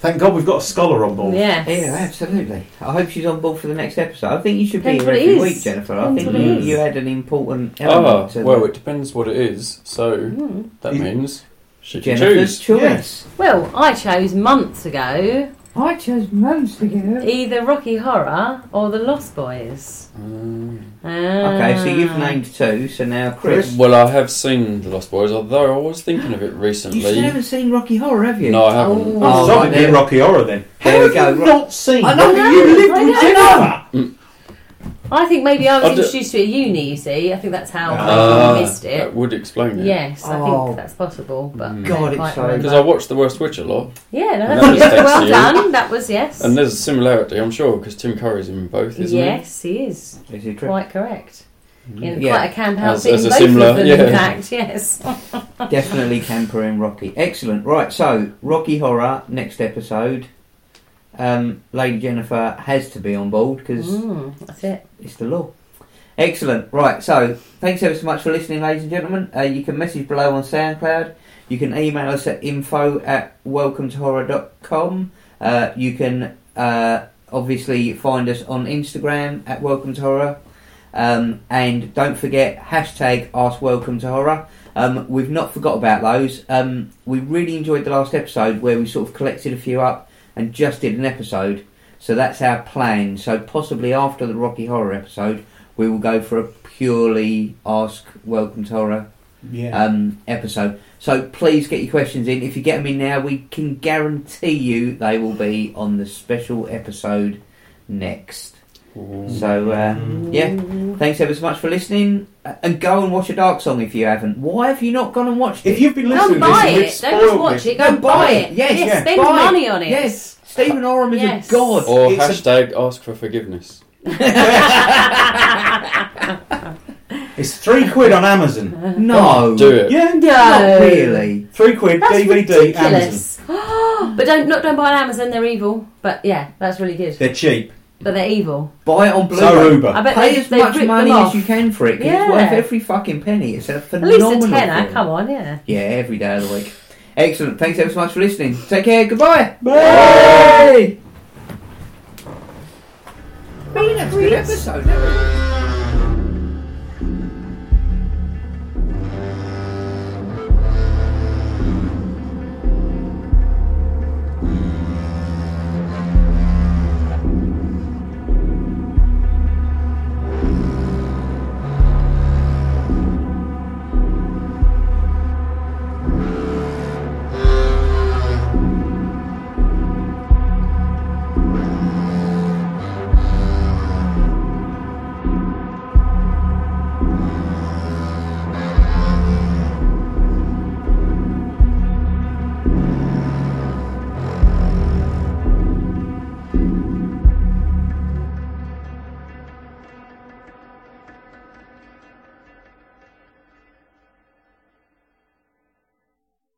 Thank God we've got a scholar on board. Yes. Yeah, absolutely. I hope she's on board for the next episode. I think you should depends be here every week, Jennifer. I depends think you, you had an important element. Oh, well, the... it depends what it is, so mm. that is means she can Jennifer's choose. choice. Yes. Well, I chose months ago... I chose months ago. Either Rocky Horror or The Lost Boys. Mm. Ah. Okay, so you've named two, so now Chris. Well, I have seen The Lost Boys, although I was thinking of it recently. You still haven't seen Rocky Horror, have you? No, I haven't. Oh, oh, right, there. Rocky Horror then. There how we have go. You not seen I know, you lived in Geneva. I think maybe I was I'll introduced d- to it at uni, you see. I think that's how uh, I missed it. That would explain it. Yes, I oh. think that's possible. But God, it's so... Because I watched The Worst Witch a lot. Yeah, no, that's that well done. That was, yes. And there's a similarity, I'm sure, because Tim Curry's in both, isn't yes, he? Yes, he is. Is he quite correct. Mm. In yeah. Quite a camp out in both similar, of them, yeah. in fact, yes. Definitely Camper and Rocky. Excellent. Right, so, Rocky Horror, next episode... Um, Lady Jennifer has to be on board because mm, that's it. It's the law. Excellent. Right, so thanks ever so much for listening, ladies and gentlemen. Uh, you can message below on SoundCloud. You can email us at info at welcome to horror dot com. Uh, you can uh, obviously find us on Instagram at Welcome to Horror. Um, and don't forget hashtag Ask Welcome to Horror. Um, we've not forgot about those. Um, we really enjoyed the last episode where we sort of collected a few up and just did an episode, so that's our plan. So possibly after the Rocky Horror episode, we will go for a purely Ask Welcome to Horror yeah. um, episode. So please get your questions in. If you get them in now, we can guarantee you they will be on the special episode next. So, uh, yeah, thanks ever so much for listening. And go and watch A Dark Song if you haven't. Why have you not gone and watched it? If you've been listening to this, it. Don't just watch it. Go no, buy it. it. Yes, yes, yeah. Spend buy money it. on it. Yes, Stephen Oram is yes. a god. Or it's hashtag a... ask for forgiveness. It's three quid on Amazon. No, do it. Yeah, no. Not really. Three quid that's D V D ridiculous. Amazon. But don't not don't buy on Amazon. They're evil. But yeah, that's really good. They're cheap. But they're evil. Buy it on Blu-ray. So Uber. I bet Pay they, as they much money as you can for it. Yeah. It's worth every fucking penny. It's a phenomenal. At least a tenner. Come on, yeah. Yeah, every day of the week. Excellent. Thanks ever so much for listening. Take care. Goodbye. Bye. Bye. Been a good episode.